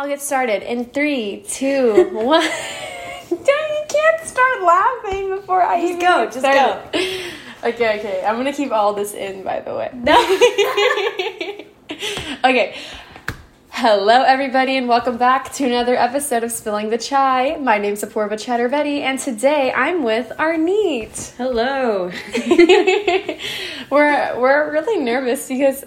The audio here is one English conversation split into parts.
I'll get started in 3, 2, 1. You can't start laughing before I just even go. Just go. Okay. I'm gonna keep all this in, by the way. Okay. Hello, everybody, and welcome back to another episode of Spilling the Chai. My name's Apoorva Chatterbetty, and today I'm with Arneet. Hello. We're really nervous because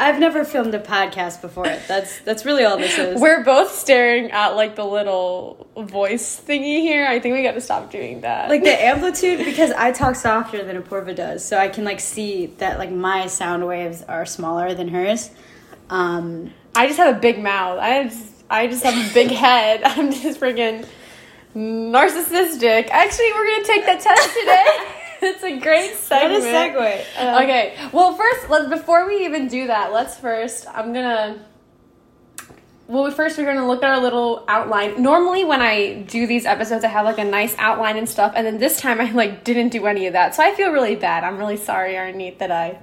I've never filmed a podcast before. That's really all this is. We're both staring at like the little voice thingy here. I think we got to stop doing that. Like the amplitude, because I talk softer than Apoorva does, so I can like see that like my sound waves are smaller than hers. I just have a big mouth. I just have a big head. I'm just freaking narcissistic. Actually, we're gonna take that test today. It's a great segment. What a segue. Okay. Well, first, before we even do that, we're going to look at our little outline. Normally, when I do these episodes, I have, like, a nice outline and stuff, and then this time I, like, didn't do any of that. So I feel really bad. I'm really sorry, Arneet, that I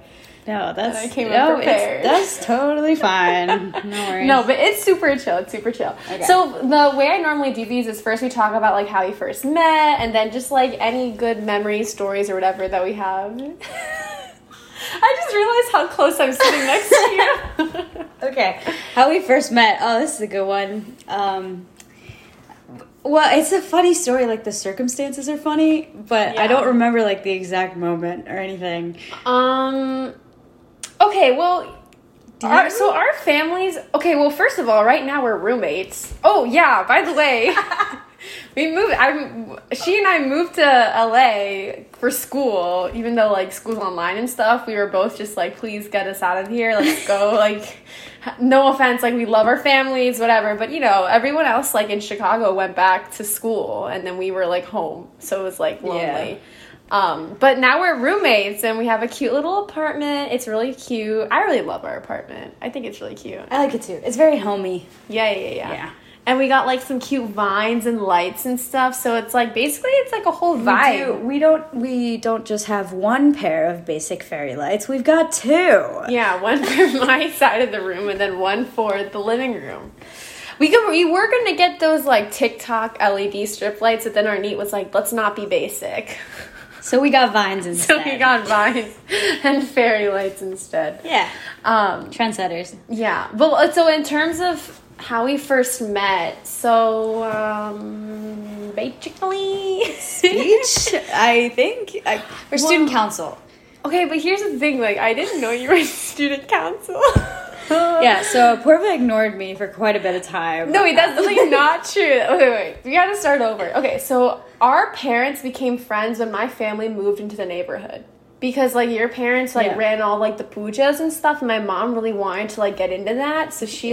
came unprepared. That's totally fine. No worries. No, but it's super chill. It's super chill. Okay. So the way I normally do these is first we talk about like how we first met, and then just like any good memories, stories, or whatever that we have. I just realized how close I'm sitting next to you. Okay, how we first met. Oh, this is a good one. Well, it's a funny story. Like, the circumstances are funny, but yeah. I don't remember like the exact moment or anything. Okay, well, our families... Okay, well, first of all, right now we're roommates. Oh, yeah, by the way, we moved... She and I moved to LA for school, even though, like, school's online and stuff. We were both just like, please get us out of here. Let's go, like... No offense, like, we love our families, whatever. But, you know, everyone else, like, in Chicago went back to school, and then we were, like, home. So it was, like, lonely. Yeah. But now we're roommates and we have a cute little apartment. It's really cute. I really love our apartment. I think it's really cute. I like it too. It's very homey. Yeah. And we got like some cute vines and lights and stuff. So it's like basically it's like a whole vibe. We don't just have one pair of basic fairy lights. We've got two. Yeah, one for my side of the room and then one for the living room. We were going to get those like TikTok LED strip lights, but then Arneet was like, "Let's not be basic." So we got vines instead. And fairy lights instead. Yeah. Trendsetters. Yeah. But so in terms of how we first met, so basically... Speech, I think. Or student council. Okay, but here's the thing. Like, I didn't know you were in student council. Yeah, so Apoorva ignored me for quite a bit of time. No, wait, that's like not true. Wait. We gotta start over. Okay, so our parents became friends when my family moved into the neighborhood. Because like your parents ran all like the pujas and stuff, and my mom really wanted to like get into that. So she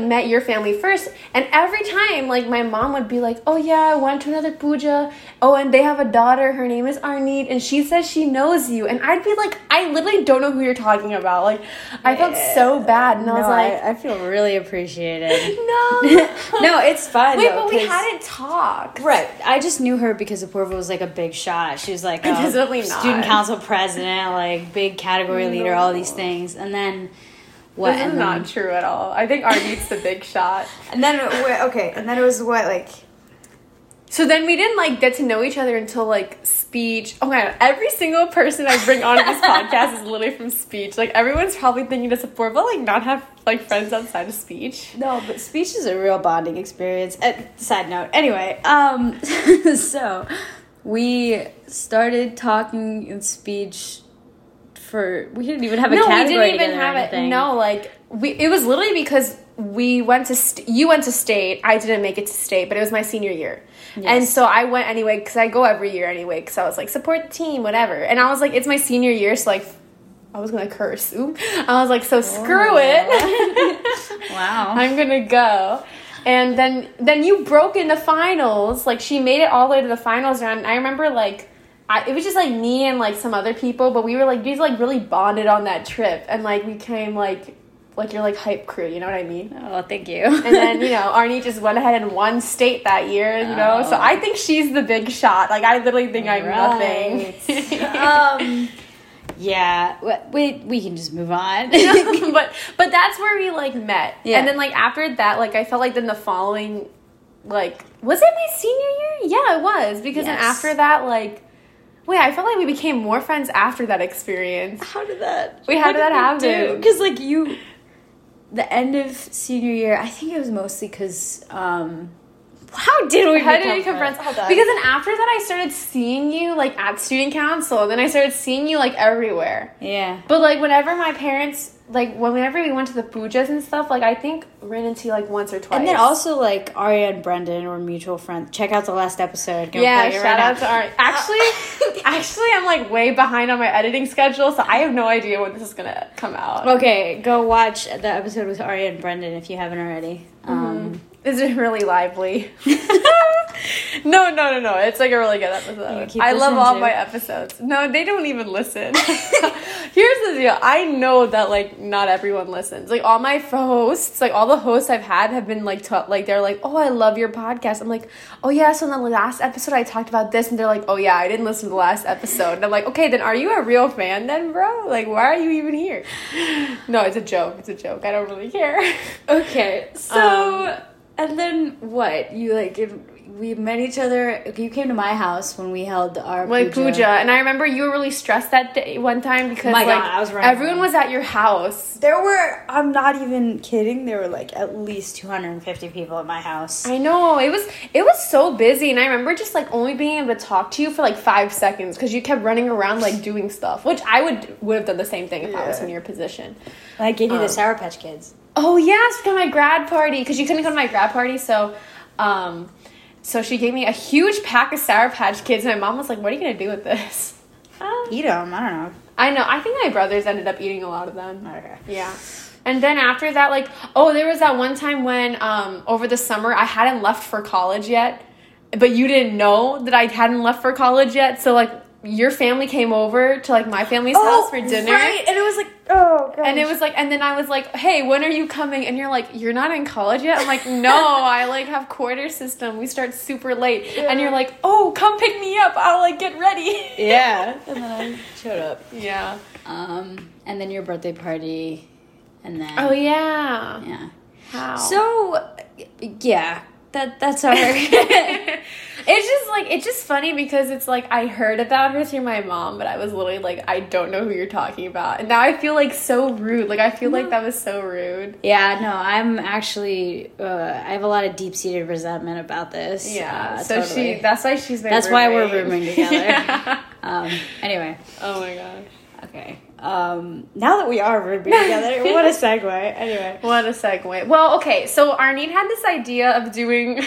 met your family first, and every time like my mom would be like, "Oh yeah, I went to another puja. Oh, and they have a daughter, her name is Arneet, and she says she knows you." And I'd be like, "I literally don't know who you're talking about." Like, I felt so bad, and I was like, I feel really appreciated. No, it's fine. Wait, though, but we hadn't talked. Right. I just knew her because Apoorva was like a big shot. She was like student council president, like big category leader, all these things. And then not true at all. I think Arneet's the big shot. And then it was what, like... So then we didn't, like, get to know each other until, like, speech. Oh, my God. Every single person I bring on this podcast is literally from speech. Like, everyone's probably thinking to support, but, like, not have, like, friends outside of speech. No, but speech is a real bonding experience. Side note. Anyway, so we started talking in speech... we didn't even have a category. No, we didn't even have it. No, like it was literally because we went to you went to state. I didn't make it to state, but it was my senior year, yes. And so I went anyway because I go every year anyway because I was like support the team, whatever. And I was like, it's my senior year, so like I was gonna curse. Oops. I was like, so screw it. Wow, I'm gonna go. And then you broke in the finals. Like she made it all the way to the finals round. And I remember like. It was just, like, me and, like, some other people, but we were, like, these, like, really bonded on that trip, and, like, we came, like, you're, like, hype crew, you know what I mean? Oh, thank you. And then, you know, Arneet just went ahead and won state that year, you know, so I think she's the big shot. Like, I literally think I'm nothing. Yeah, we can just move on. but that's where we like met, yeah. And then like after that, like I felt like then the following, like was it my senior year? Yeah, it was because yes. Then after that, like wait, I felt like we became more friends after that experience. How did that happen? Because like you, the end of senior year, I think it was mostly because. How did we become friends? Hold on. Because then after that, I started seeing you, like, at student council. And then I started seeing you, like, everywhere. Yeah. But, like, whenever my parents, like, whenever we went to the pujas and stuff, like, I think ran into you, like, once or twice. And then also, like, Aria and Brendan were mutual friends. Check out the last episode. Shout out to Aria. Actually, I'm, like, way behind on my editing schedule, so I have no idea when this is going to come out. Okay, go watch the episode with Aria and Brendan if you haven't already. Mm-hmm. Is it really lively? No. It's like a really good episode. I love all my episodes. No, they don't even listen. Here's the deal. I know that like not everyone listens. Like all my hosts, like all the hosts I've had have been like like they're like, "Oh, I love your podcast." I'm like, "Oh yeah, so in the last episode I talked about this." And they're like, "Oh yeah, I didn't listen to the last episode." And I'm like, "Okay, then are you a real fan then, bro? Like why are you even here?" No, it's a joke. It's a joke. I don't really care. Okay. So and then what? You like we met each other. You came to my house when we held our puja, and I remember you were really stressed that day one time because I was running. Everyone was at your house. There were. I'm not even kidding. There were like at least 250 people at my house. I know it was so busy, and I remember just like only being able to talk to you for like 5 seconds because you kept running around like doing stuff, which I would have done the same thing if I was in your position. I gave you the Sour Patch Kids. Oh, yes, to my grad party. Because you couldn't go to my grad party, so she gave me a huge pack of Sour Patch Kids. And my mom was like, what are you going to do with this? Eat them. I don't know. I know. I think my brothers ended up eating a lot of them. Okay. Yeah. And then after that, like, oh, there was that one time when over the summer I hadn't left for college yet. But you didn't know that I hadn't left for college yet. So, like, your family came over to, like, my family's house for dinner. Right. And it was like. Oh, gosh. And it was like, and then I was like, hey, when are you coming? And you're like, you're not in college yet? I'm like, no, I like have quarter system. We start super late. Yeah. And you're like, oh, come pick me up. I'll like get ready. Yeah. And then I showed up. Yeah. And then your birthday party. And then. Oh, yeah. Yeah. Wow. So, yeah. That's our it's just funny because it's like I heard about her through my mom, but I was literally like, I don't know who you're talking about. And now I feel like so rude. Like I feel like that was so rude. Yeah, no, I'm actually I have a lot of deep-seated resentment about this. Yeah. So totally. That's why we're rooming together. Yeah. Anyway. Oh my gosh. Okay. Now that we are rooming together, what a segue. Anyway. What a segue. Well, okay, so Arneet had this idea of doing...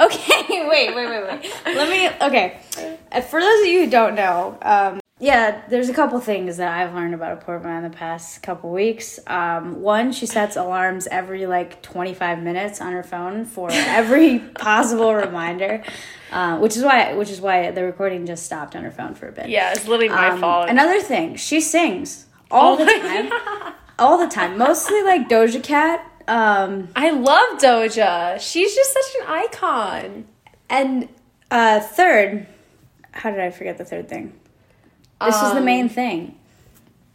Okay, wait. For those of you who don't know, there's a couple things that I've learned about Apoorva in the past couple weeks. One, she sets alarms every, 25 minutes on her phone for every possible reminder. Which is why the recording just stopped on her phone for a bit. Yeah, it's literally my fault. Another thing, she sings all the time. Mostly like Doja Cat. I love Doja. She's just such an icon. And third, how did I forget the third thing? This was the main thing.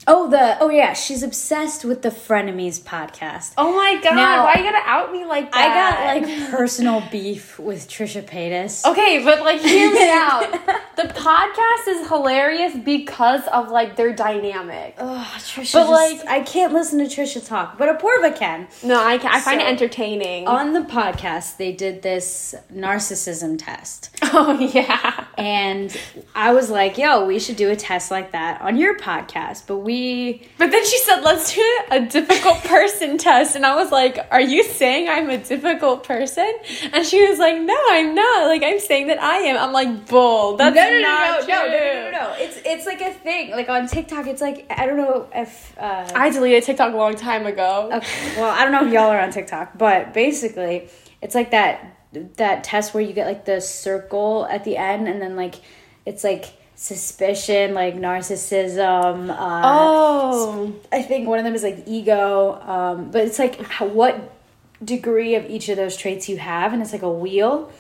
Oh yeah, she's obsessed with the Frenemies podcast. Oh my god, now, why you gotta out me like that? I got personal beef with Trisha Paytas. Okay, but hear me out. The podcast is hilarious because of their dynamic. Oh, Trisha. But I can't listen to Trisha talk, but Apoorva can. No, I can. I find it entertaining. On the podcast, they did this narcissism test. Oh yeah. And I was like, yo, we should do a test like that on your podcast, but we. But then she said, let's do a difficult person test. And I was like, are you saying I'm a difficult person? And she was like, no, I'm not. I'm saying that I am. I'm like, bull. That's not true. No. It's like a thing. Like on TikTok, it's like, I don't know if... I deleted TikTok a long time ago. Okay. Well, I don't know if y'all are on TikTok. But basically, it's like that test where you get the circle at the end. And then it's like... suspicion, narcissism. I think one of them is ego. But it's what degree of each of those traits you have, and it's a wheel.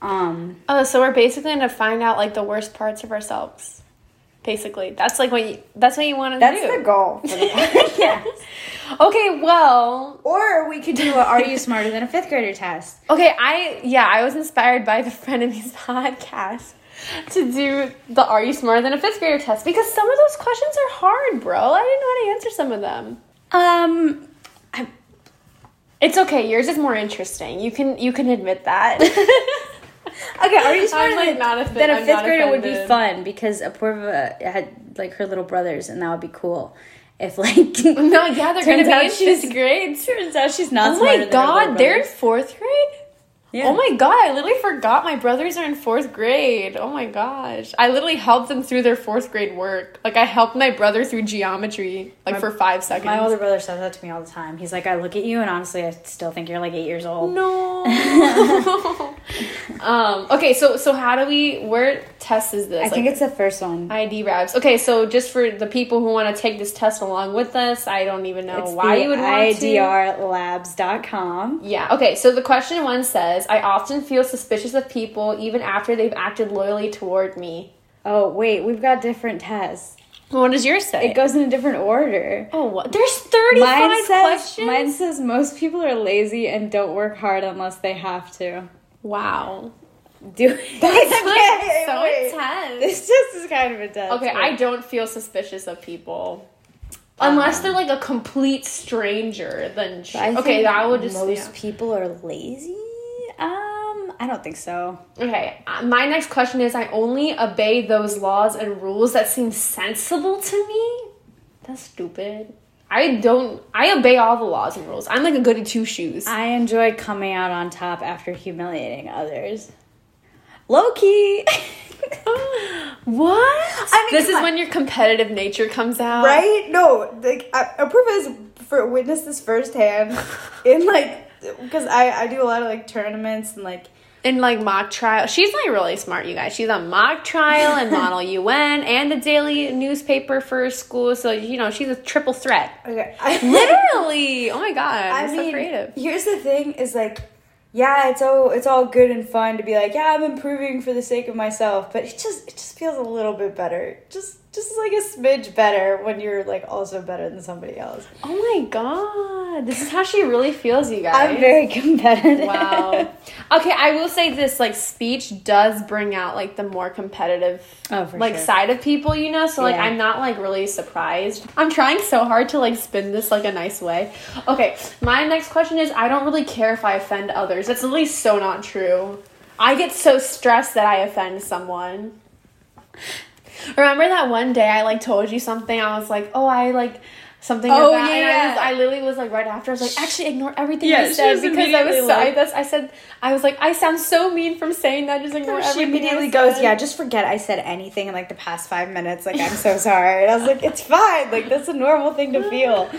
So we're basically gonna find out the worst parts of ourselves. Basically, that's like what you want to do. That's the goal for the podcast. Yes. Okay, well, or we could do a "Are you smarter than a fifth grader?" test. Okay, I was inspired by the Frenemies podcast to do the "Are you smarter than a fifth grader?" test because some of those questions are hard, bro. I didn't know how to answer some of them. It's okay. Yours is more interesting. You can admit that. Okay, are you sure that a fifth grader would be fun because Apoorva had like her little brothers, and that would be cool. If like no, yeah, they're gonna be in fifth grade. Turns out she's not. Oh my god, they're in fourth grade. Yeah. Oh my god, I literally forgot my brothers are in fourth grade. Oh my gosh, I literally helped them through their fourth grade work. Like I helped my brother through geometry for 5 seconds. My older brother says that to me all the time. He's like, I look at you and honestly, I still think you're like 8 years old. No. Okay, so how do we? Where test is this? I think it's the first one. ID Raps. Okay, so just for the people who want to take this test along with us, I don't even know why you would want to. IDRLabs.com. Yeah. Okay, so the question one says, I often feel suspicious of people even after they've acted loyally toward me. Oh wait, we've got different tests. What does yours say? It goes in a different order. Oh, what? There's 35 questions. Mine says most people are lazy and don't work hard unless they have to. Wow. Dude, that's so intense. This just is kind of intense. Okay, wait. I don't feel suspicious of people. Unless they're like a complete stranger, then okay, that would just most people are lazy? I don't think so. Okay, my next question is I only obey those laws and rules that seem sensible to me? That's stupid. I obey all the laws and rules. I'm like a goody two-shoes. I enjoy coming out on top after humiliating others. Low-key. What? I mean, this is when your competitive nature comes out. Right? No. Like, Apoorva has witnessed this firsthand in, like, because I do a lot of, like, tournaments and, like, in like mock trial. She's like really smart, you guys. She's on mock trial and Model UN and the daily newspaper for her school. So, you know, she's a triple threat. Okay. Literally. Oh my God. I mean, so creative. Here's the thing is like, yeah, it's all good and fun to be like, yeah, I'm improving for the sake of myself. But it just feels a little bit better. Just like a smidge better when you're like also better than somebody else. Oh my god. This is how she really feels, you guys. I'm very competitive. Wow. Okay, I will say this, like speech does bring out like the more competitive side of people, you know? So like I'm not like really surprised. I'm trying so hard to like spin this like a nice way. Okay, my next question is I don't really care if I offend others. That's at least so not true. I get so stressed that I offend someone. Remember that one day I, like, told you something? I was like, oh, I, like, something about that. Yeah. And I literally was, like, right after. I was like, actually, ignore everything you said. Because I was I sound so mean from saying that. Just ignore everything. She immediately goes, yeah, just forget I said anything in, like, the past 5 minutes. Like, I'm so sorry. And I was like, it's fine. Like, that's a normal thing to feel.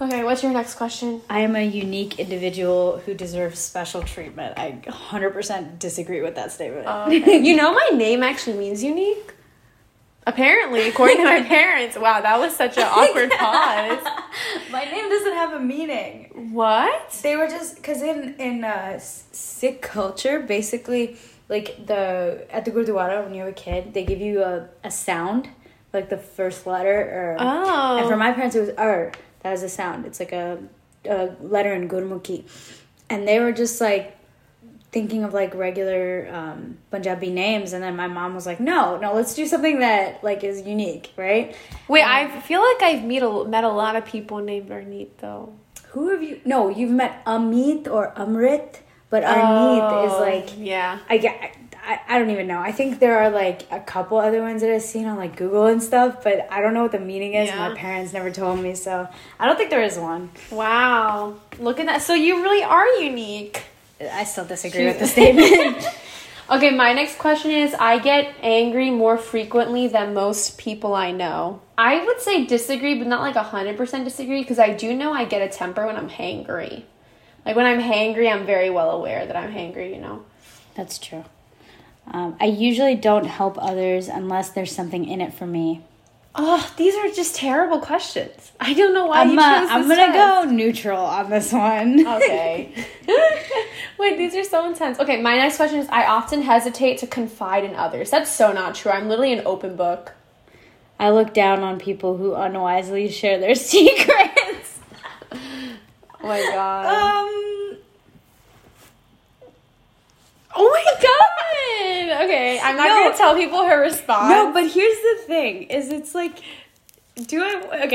Okay, what's your next question? I am a unique individual who deserves special treatment. I 100% disagree with that statement. Okay. You know my name actually means unique? Apparently, according to my parents. Wow, that was such an awkward pause. My name doesn't have a meaning. What? They were just... Because in Sikh culture, basically, like at the Gurdwara, when you're a kid, they give you a sound, like the first letter. And for my parents, it was R. That has a sound. It's like a letter in Gurmukhi. And they were just like thinking of like regular Punjabi names. And then my mom was like, no, let's do something that like is unique, right? Wait, I feel like I've met a lot of people named Arneet though. Who have you? No, you've met Amit or Amrit, but Arneet is like, yeah. I don't even know. I think there are, like, a couple other ones that I've seen on, like, Google and stuff, but I don't know what the meaning is. Yeah. My parents never told me, so I don't think there is one. Wow. Look at that. So you really are unique. I still disagree with the statement. Okay, my next question is, I get angry more frequently than most people I know. I would say disagree, but not, like, 100% disagree, because I do know I get a temper when I'm hangry. Like, when I'm hangry, I'm very well aware that I'm hangry, you know? That's true. I usually don't help others unless there's something in it for me. Oh, these are just terrible questions. I don't know why I'm going to go neutral on this one. Okay. Wait, these are so intense. Okay, my next question is, I often hesitate to confide in others. That's so not true. I'm literally an open book. I look down on people who unwisely share their secrets. Oh, my God. Oh, my God. Okay, I'm not going to tell people her response. No, but here's the thing, is it's like, do I want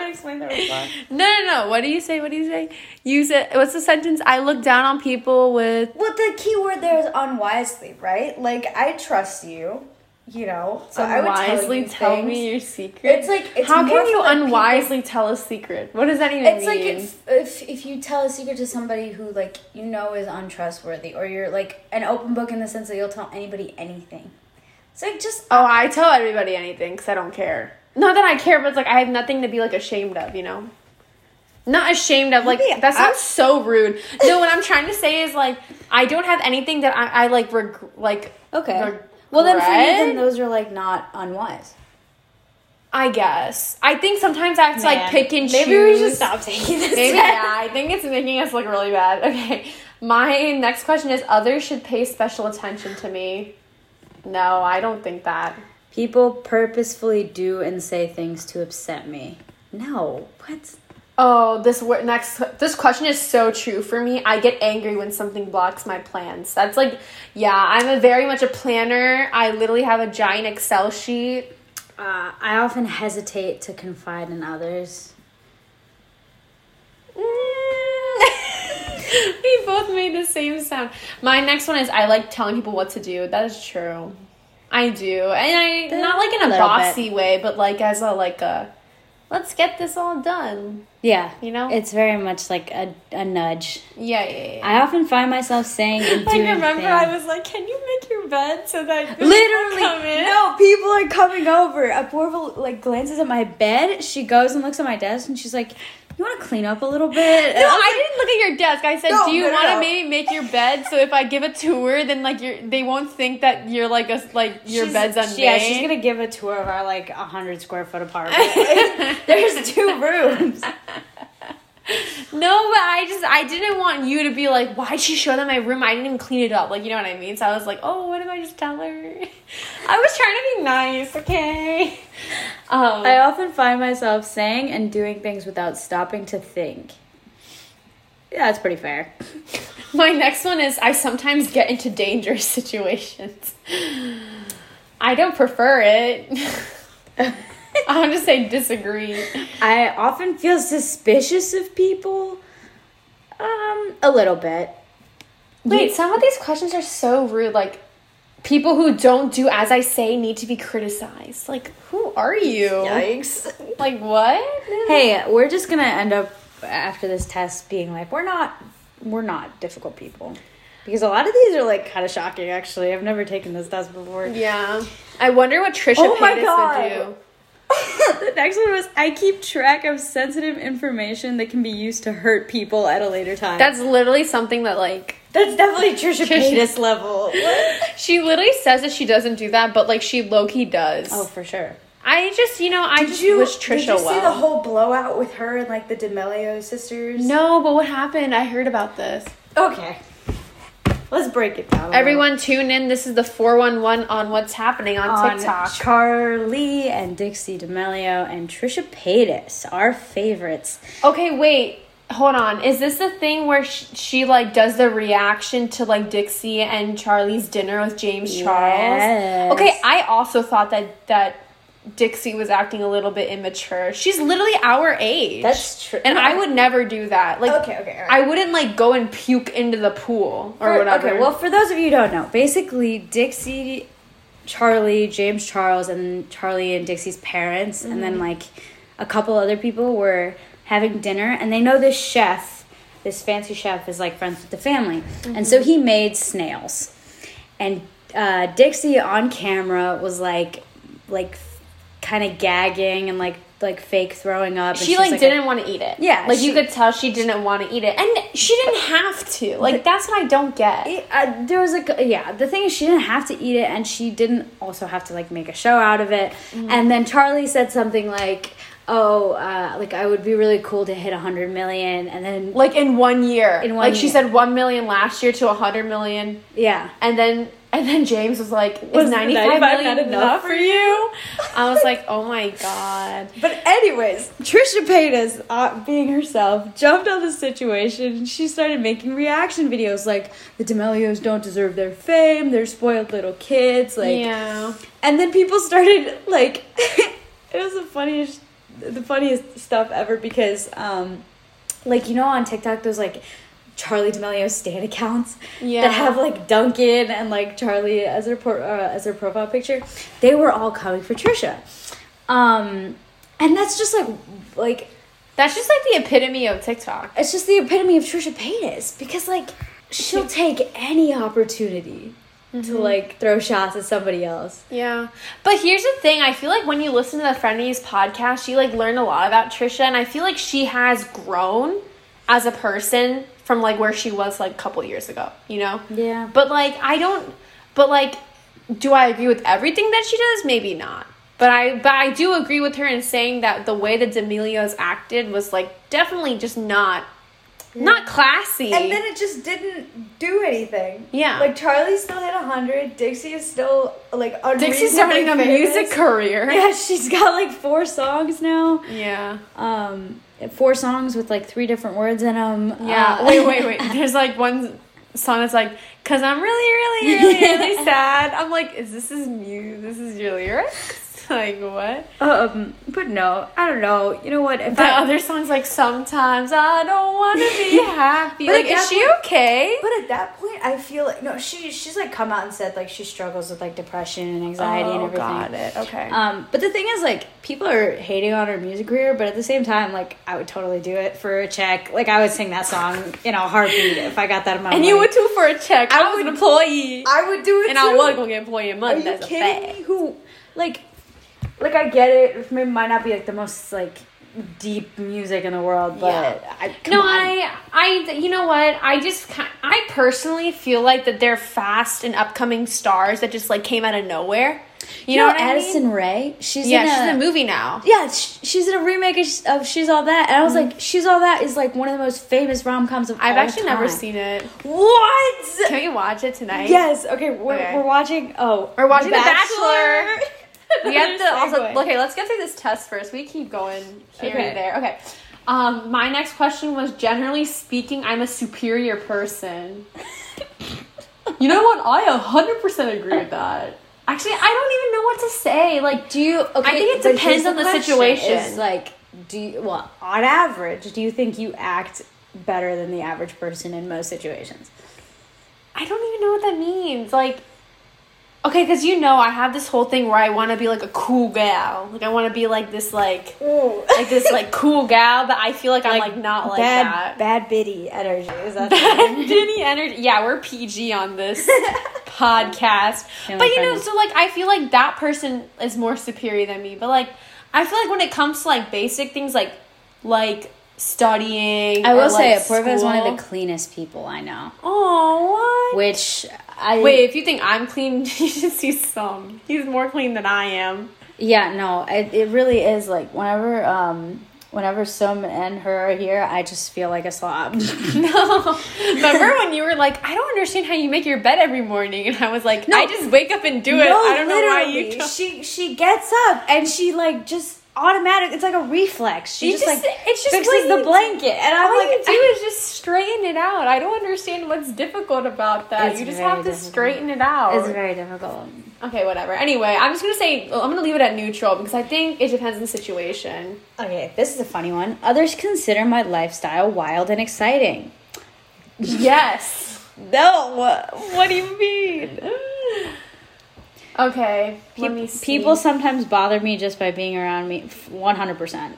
to explain the response? No. What do you say? You said, what's the sentence? I look down on people with... Well, the key word there is unwisely, right? Like, I trust you. You know, so unwisely I would tell me your secret. It's like, it's how can you like unwisely tell a secret? What does that even mean? It's like if you tell a secret to somebody who like you know is untrustworthy, or you're like an open book in the sense that you'll tell anybody anything. It's like just I tell everybody anything because I don't care. Not that I care, but it's like I have nothing to be like ashamed of. You know, not ashamed of like that sounds so rude. No, what I'm trying to say is like I don't have anything that I like okay. Well, then for me, those are, like, not unwise. I guess. I think sometimes I have to, like, pick and choose. Maybe we should stop taking this. I think it's making us look really bad. Okay. My next question is, others should pay special attention to me. No, I don't think that. People purposefully do and say things to upset me. No. What? Oh, this question is so true for me. I get angry when something blocks my plans. That's like, yeah, I'm very much a planner. I literally have a giant Excel sheet. I often hesitate to confide in others. We both made the same sound. My next one is I like telling people what to do. That is true. I do. And not like in a bossy way, but like as a let's get this all done. Yeah. You know? It's very much like a nudge. Yeah. I often find myself saying and doing things. I was like, can you make your bed so that people are coming over. Apoorva glances at my bed. She goes and looks at my desk and she's like, you want to clean up a little bit? No, I didn't look at your desk. I said, do you want to maybe make your bed so if I give a tour, then like they won't think that you're your bed's unmade? Yeah, she's gonna give a tour of our 100-square-foot apartment. There's two rooms. No, but I didn't want you to be like, why'd she show them my room? I didn't even clean it up. You know what I mean? So I was like, oh, what if I just tell her? I was trying to be nice, okay? I often find myself saying and doing things without stopping to think. Yeah, that's pretty fair. My next one is I sometimes get into dangerous situations. I don't prefer it. I want to say disagree. I often feel suspicious of people. A little bit. Wait, some of these questions are so rude. People who don't do as I say need to be criticized. Who are you? Yikes. What? Hey, we're just going to end up after this test being we're not difficult people. Because a lot of these are, kind of shocking, actually. I've never taken this test before. Yeah. I wonder what Trisha Paytas would do. The next one was, I keep track of sensitive information that can be used to hurt people at a later time. That's literally something that, that's definitely Trisha Paytas level. She literally says that she doesn't do that, but, she low-key does. Oh, for sure. I just wish Trisha well. Did you see the whole blowout with her and, the D'Amelio sisters? No, but what happened? I heard about this. Okay. Let's break it down. Everyone tune in. This is the 411 on what's happening on TikTok. Charli and Dixie D'Amelio and Trisha Paytas, our favorites. Okay, wait. Hold on. Is this the thing where she does the reaction to, Dixie and Charlie's dinner with James Charles? Yes. Okay, I also thought that Dixie was acting a little bit immature. She's literally our age. That's true. And I would never do that. Okay. Right. I wouldn't, go and puke into the pool or whatever. Okay, well, for those of you who don't know, basically Dixie, Charli, James Charles, and Charli and Dixie's parents, and then, a couple other people were having dinner, and they know this chef, this fancy chef, is, friends with the family. Mm-hmm. And so he made snails. And Dixie on camera was, kind of gagging and like fake throwing up. And she like didn't want to eat it. Yeah, like you could tell she didn't want to eat it, and she didn't have to. Like that's what I don't get. The thing is, she didn't have to eat it, and she didn't also have to like make a show out of it. Mm-hmm. And then Charli said something like, like I would be really cool to hit 100 million, and then like in 1 year. She said 1 million last year to 100 million. Yeah, and then James was like, "Was 95 million not enough for you?" I was like, "Oh my god!" But anyways, Trisha Paytas, being herself, jumped on the situation, and she started making reaction videos like, "The D'Amelios don't deserve their fame. They're spoiled little kids." Like, yeah. And then people started like, it was the funniest stuff ever because on TikTok there's like Charli D'Amelio stan accounts that have like Duncan and like Charli as their profile picture. They were all coming for Trisha, and that's just like that's just like the epitome of TikTok. It's just the epitome of Trisha Paytas because like she'll take any opportunity to like throw shots at somebody else. Yeah. But here's the thing, I feel like when you listen to the Frenemies podcast, you like learn a lot about Trisha, and I feel like she has grown as a person from like where she was like a couple years ago, you know? Yeah. But like do I agree with everything that she does? Maybe not. But I do agree with her in saying that the way the D'Amelios acted was like definitely just not classy. And then it just didn't do anything. Yeah. Like, Charli still hit 100. Dixie is still, like, unreasonably Dixie's starting famous. A music career. Yeah, she's got, like, 4 songs now. Yeah. 4 songs with, like, 3 different words in them. Yeah. Wait. There's, like, one song that's like, "'Cause I'm really, really, really, really sad." I'm like, this is your lyrics? Like, what? But no, I don't know. You know what? Other song's like, "Sometimes I don't want to be happy." Like, is she okay? But at that point, I feel like, no, she's like come out and said like she struggles with like depression and anxiety and everything. Oh, got it. Okay. But the thing is like, people are hating on her music career, but at the same time, like, I would totally do it for a check. Like, I would sing that song in a heartbeat if I got that amount of money. And you would too for a check. I was an employee. I would do it and too. And I want to go get employee a month. Are you kidding me? Who, like I get it. It might not be like the most like deep music in the world, but you know what? I personally feel like that they're fast and upcoming stars that just like came out of nowhere. You know what Addison Rae? She's in a movie now. Yeah, she's in a remake of She's All That, and I was like, She's All That is like one of the most famous rom-coms of all time. I've actually never seen it. What? Can we watch it tonight? Yes. Okay. We're watching. Oh, we're watching The Bachelor. We have to okay, let's get through this test first. We keep going here and there. Okay. My next question was, generally speaking, I'm a superior person. You know what? I 100% agree with that. Actually, I don't even know what to say. Like, I think it depends on the situation. Is, like, on average, do you think you act better than the average person in most situations? I don't even know what that means. Like, okay, because you know I have this whole thing where I want to be, like, a cool gal. Like, I want to be, like, this, like, cool gal, but I feel like I'm, like, not like bad, that. Bad bitty energy. Is that bad bitty energy? Yeah, we're PG on this podcast. But, you know, so, like, I feel like that person is more superior than me. But, like, I feel like when it comes to, like, basic things, like studying. I will say, Apoorva is one of the cleanest people I know. Oh, what? Which... Wait, if you think I'm clean, you should see some. He's more clean than I am. Yeah, no, it really is, like, whenever Sim and her are here, I just feel like a slob. No. Remember when you were like, "I don't understand how you make your bed every morning," and I was like, "No, I just wake up and do it. I don't know why you don't." She gets up, and she, like, just... automatic, it's like a reflex. She just fixes the blanket, and I'm all like, you do is just straighten it out. I don't understand what's difficult about that. It's you just have to straighten it out. It's very difficult. Okay, whatever. Anyway, I'm just gonna say I'm gonna leave it at neutral because I think it depends on the situation. Okay, this is a funny one. Others consider my lifestyle wild and exciting. Yes. No. What do you mean? Okay, let me see. People sometimes bother me just by being around me, 100%.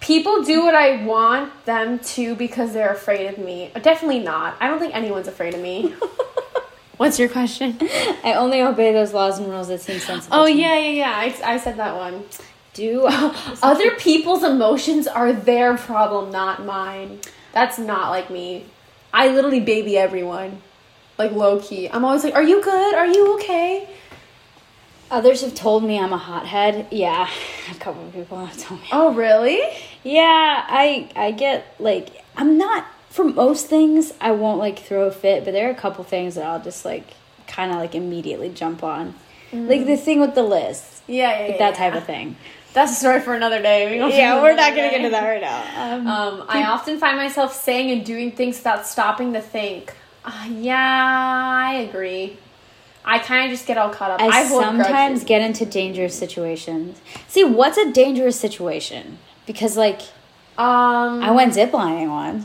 People do what I want them to because they're afraid of me. Definitely not. I don't think anyone's afraid of me. What's your question? I only obey those laws and rules that seem sensible to me. Oh, yeah. I said that one. do. Other people's emotions are their problem, not mine. That's not like me. I literally baby everyone. Like, low-key. I'm always like, are you good? Are you okay? Others have told me I'm a hothead. Yeah, a couple of people have told me. Oh, really? Yeah, I get, like, I'm not, for most things, I won't, like, throw a fit, but there are a couple things that I'll just, like, kind of, like, immediately jump on. Mm. Like, the thing with the list. Yeah. That type of thing. That's a story for another day. We're not going to get into that right now. I often find myself saying and doing things without stopping to think. I agree. I kind of just get all caught up. I sometimes get into dangerous situations. See, what's a dangerous situation? Because, like, I went ziplining once.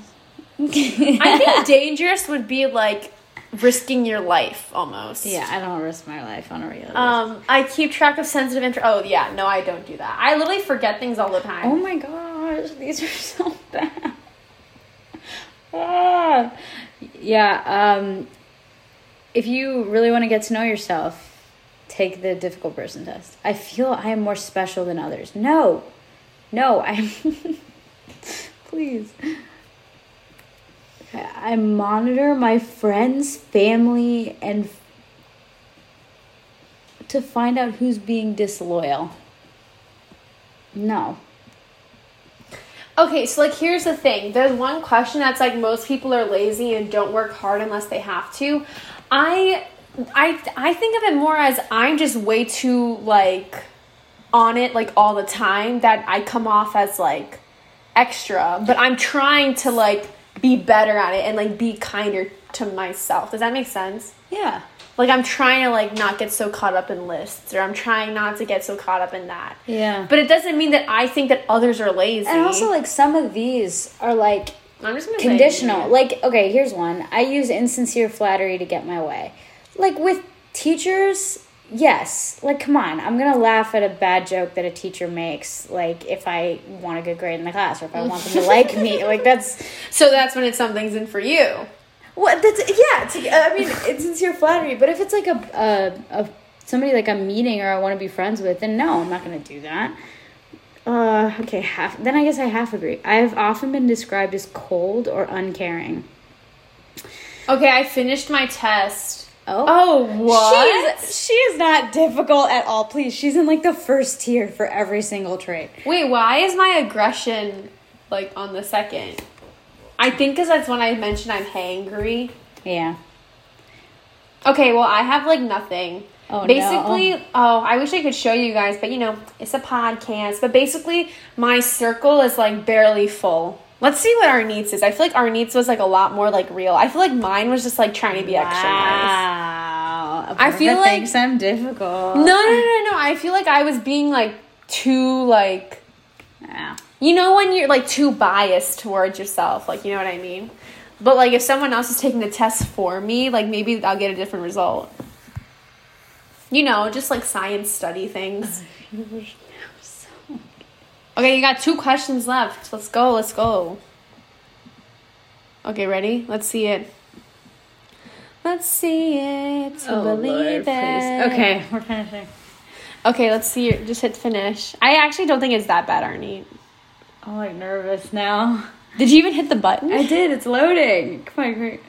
I think dangerous would be, like, risking your life, almost. Yeah, I don't risk my life on a regular basis. I keep track of sensitive oh, yeah, no, I don't do that. I literally forget things all the time. Oh, my gosh. These are so bad. Ah. Yeah, if you really want to get to know yourself, take the difficult person test. I feel I am more special than others. No, I'm... Please. I monitor my friends, family, and to find out who's being disloyal. No. Okay, so, like, here's the thing. There's one question that's, like, most people are lazy and don't work hard unless they have to. I think of it more as I'm just way too, like, on it, like, all the time that I come off as, like, extra. But I'm trying to, like, be better at it and, like, be kinder to myself. Does that make sense? Yeah. Like, I'm trying to, like, not get so caught up in lists, or I'm trying not to get so caught up in that. Yeah. But it doesn't mean that I think that others are lazy. And also, like, some of these are, like, I'm just conditional. Like, okay, here's one. I use insincere flattery to get my way. Like, with teachers, yes. Like, come on. I'm going to laugh at a bad joke that a teacher makes, like, if I want a good grade in the class or if I want them to like me. Like, that's... So that's when it's something's in for you. Well, that's, yeah, I mean, it's sincere flattery, but if it's, like, a somebody, like, I'm meeting or I want to be friends with, then no, I'm not going to do that. Okay, then I guess I half agree. I have often been described as cold or uncaring. Okay, I finished my test. Oh, what? She is not difficult at all, please. She's in, like, the first tier for every single trait. Wait, why is my aggression, like, on the second? I think because that's when I mentioned I'm hangry. Yeah. Okay, well, I have, like, nothing. Oh, basically, no. Oh, I wish I could show you guys, but, you know, it's a podcast. But basically, my circle is, like, barely full. Let's see what Arneet's is. I feel like Arneet's was, like, a lot more, like, real. I feel like mine was just, like, trying to be extra nice. Wow. I feel like... thinks I'm difficult. No. I feel like I was being, like, too, like... Yeah. You know when you're, like, too biased towards yourself, like, you know what I mean? But, like, if someone else is taking the test for me, like, maybe I'll get a different result. You know, just, like, science study things. Okay, you got 2 questions left. Let's go. Okay, ready? Let's see it. To believe Lord, it. Please. Okay, we're finishing. Okay, let's see. Just hit finish. I actually don't think it's that bad, Arneet. I'm, like, nervous now. Did you even hit the button? I did. It's loading. Come on, great.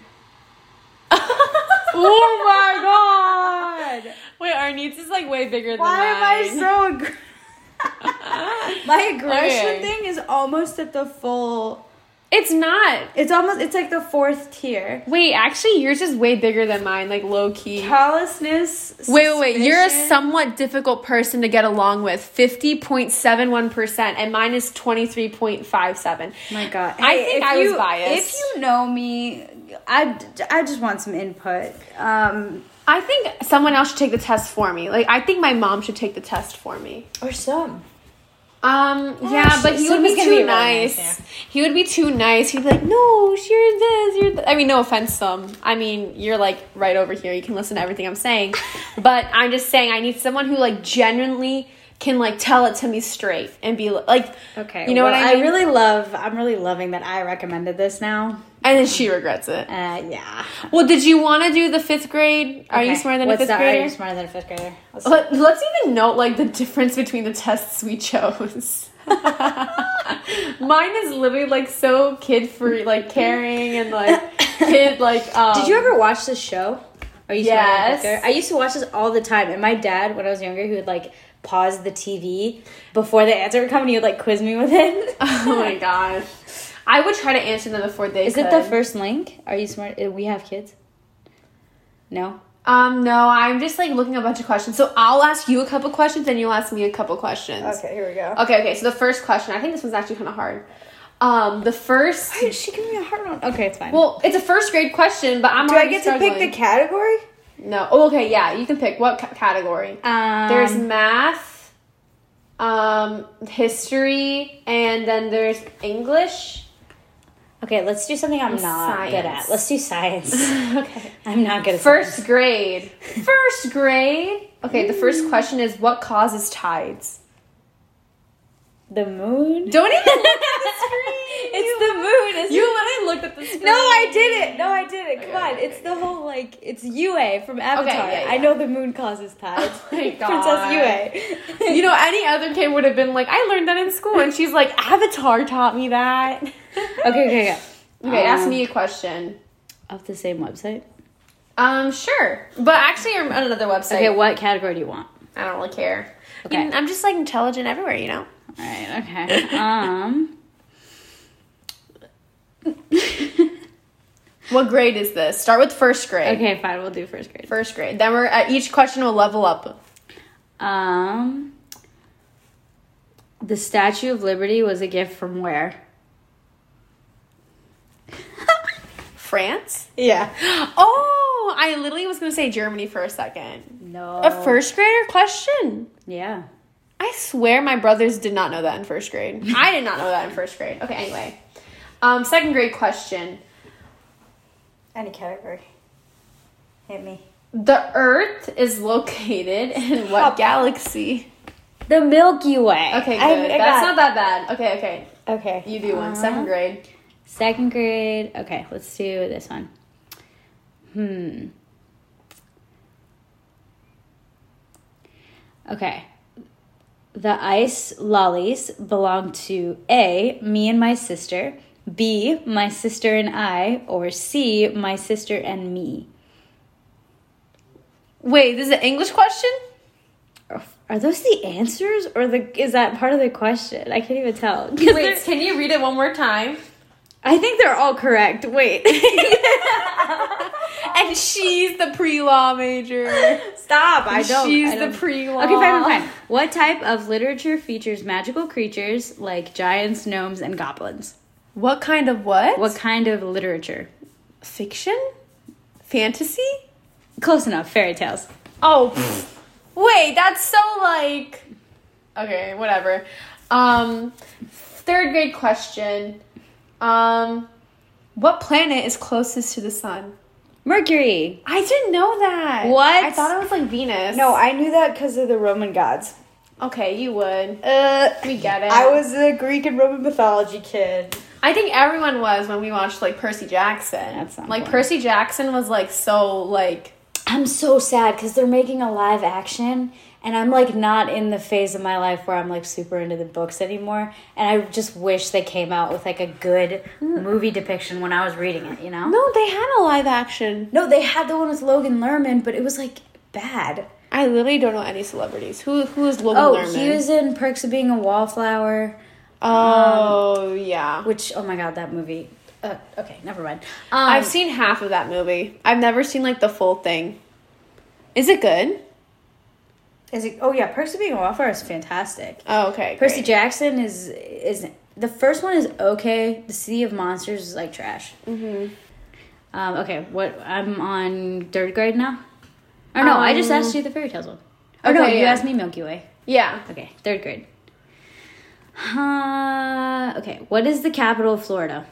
Oh, my God. Wait, Arneet's is, like, way bigger than mine. Why am I so... My aggression thing is almost at the full... It's not. It's like the 4th tier. Wait, actually, yours is way bigger than mine, like, low-key. Callousness. Wait. You're a somewhat difficult person to get along with. 50.71%, and mine is 23.57%. My God. Hey, I think I was biased. If you know me, I just want some input. I think someone else should take the test for me. Like, I think my mom should take the test for me. Or some. But he would be too nice. Really nice, yeah. He would be too nice. He'd be like, no, you're this, you're that. I mean, no offense, you're, like, right over here. You can listen to everything I'm saying. But I'm just saying I need someone who, like, genuinely can, like, tell it to me straight and be, like... Okay. You know what I mean? I'm really loving that I recommended this now. And then she regrets it. Yeah. Well, did you want to do the fifth grade? Are you smarter than a fifth grader? Are you smarter than a fifth grader? Let's even note, like, the difference between the tests we chose. Mine is literally, like, so kid-free, like, caring and, like, kid, like... Did you ever watch this show? Are you smarter than a fifth grader? I used to watch this all the time. And my dad, when I was younger, he would, like... pause the TV before the answer would come and you would like quiz me with it. Oh my gosh. I would try to answer them before they Is it the first link? Are you smart? We have kids? No? No, I'm just like looking at a bunch of questions. So I'll ask you a couple questions and you'll ask me a couple questions. Okay, here we go. Okay, so the first question. I think this one's actually kind of hard. The first... Why did she give me a hard one? Okay, it's fine. Well, it's a first grade question, but I'm already struggling. Do I get to pick the category? No. Oh, okay, yeah. You can pick what category. There's math, history, and then there's English. Okay, let's do something I'm not good at. Let's do science. Okay. I'm not good at science. Grade. First grade. Okay, The first question is, what causes tides? The moon? Don't even look at the screen. It's the moon. It's you literally looked at the screen. No, I didn't. Okay, Come on. Okay. It's the whole, like, it's Yue from Avatar. Okay, yeah. I know the moon causes tides. Oh, my God. Princess Yue. You know, any other kid would have been like, I learned that in school. And she's like, Avatar taught me that. Okay. Okay, ask me a question. Off the same website? Sure. But actually on another website. Okay, what category do you want? I don't really care. Okay. I'm just, like, intelligent everywhere, you know? All right, okay. What grade is this? Start with first grade. Okay, fine. We'll do first grade. First grade. Then we're at each question will level up. The Statue of Liberty was a gift from where? France? Yeah. Oh, I literally was going to say Germany for a second. No. A first grader question? Yeah. I swear my brothers did not know that in first grade. I did not know that in first grade. Okay, anyway. Second grade question. Any category. Hit me. The Earth is located in what galaxy? The Milky Way. Okay, good. That's not that bad. Okay. You do one. Second grade. Okay, let's do this one. Okay. The ice lollies belong to A, me and my sister, B, my sister and I, or C, my sister and me. Wait, this is an English question? Are those the answers, or is that part of the question? I can't even tell. Wait, can you read it one more time? I think they're all correct. Wait. And she's the pre-law major. Stop. She's the pre-law. Okay, fine. What type of literature features magical creatures like giants, gnomes, and goblins? What kind of what? What kind of literature? Fiction? Fantasy? Close enough. Fairy tales. Oh. Wait, that's so like... Okay, whatever. Third grade question... what planet is closest to the sun? Mercury. I didn't know that. What? I thought it was like Venus. No, I knew that because of the Roman gods. Okay, you would. We get it. I was a Greek and Roman mythology kid. I think everyone was when we watched like Percy Jackson. That's not like funny. Percy Jackson was like so like. I'm so sad because they're making a live action. And I'm, like, not in the phase of my life where I'm, like, super into the books anymore. And I just wish they came out with, like, a good movie depiction when I was reading it, you know? No, they had a live action. No, they had the one with Logan Lerman, but it was, like, bad. I literally don't know any celebrities. Who is Logan Lerman? Oh, he was in Perks of Being a Wallflower. Oh, yeah. Which, oh, my God, that movie. Okay, never mind. I've seen half of that movie. I've never seen, like, the full thing. Is it good? Oh yeah, Perks of Being a Wallflower is fantastic. Oh, okay. Percy Jackson is the first one is okay. The City of Monsters is like trash. Mm-hmm. Okay, what I'm on third grade now? Or no, I just asked you the fairy tales one. Oh okay, no, you asked me Milky Way. Yeah. Okay, third grade. Okay, what is the capital of Florida?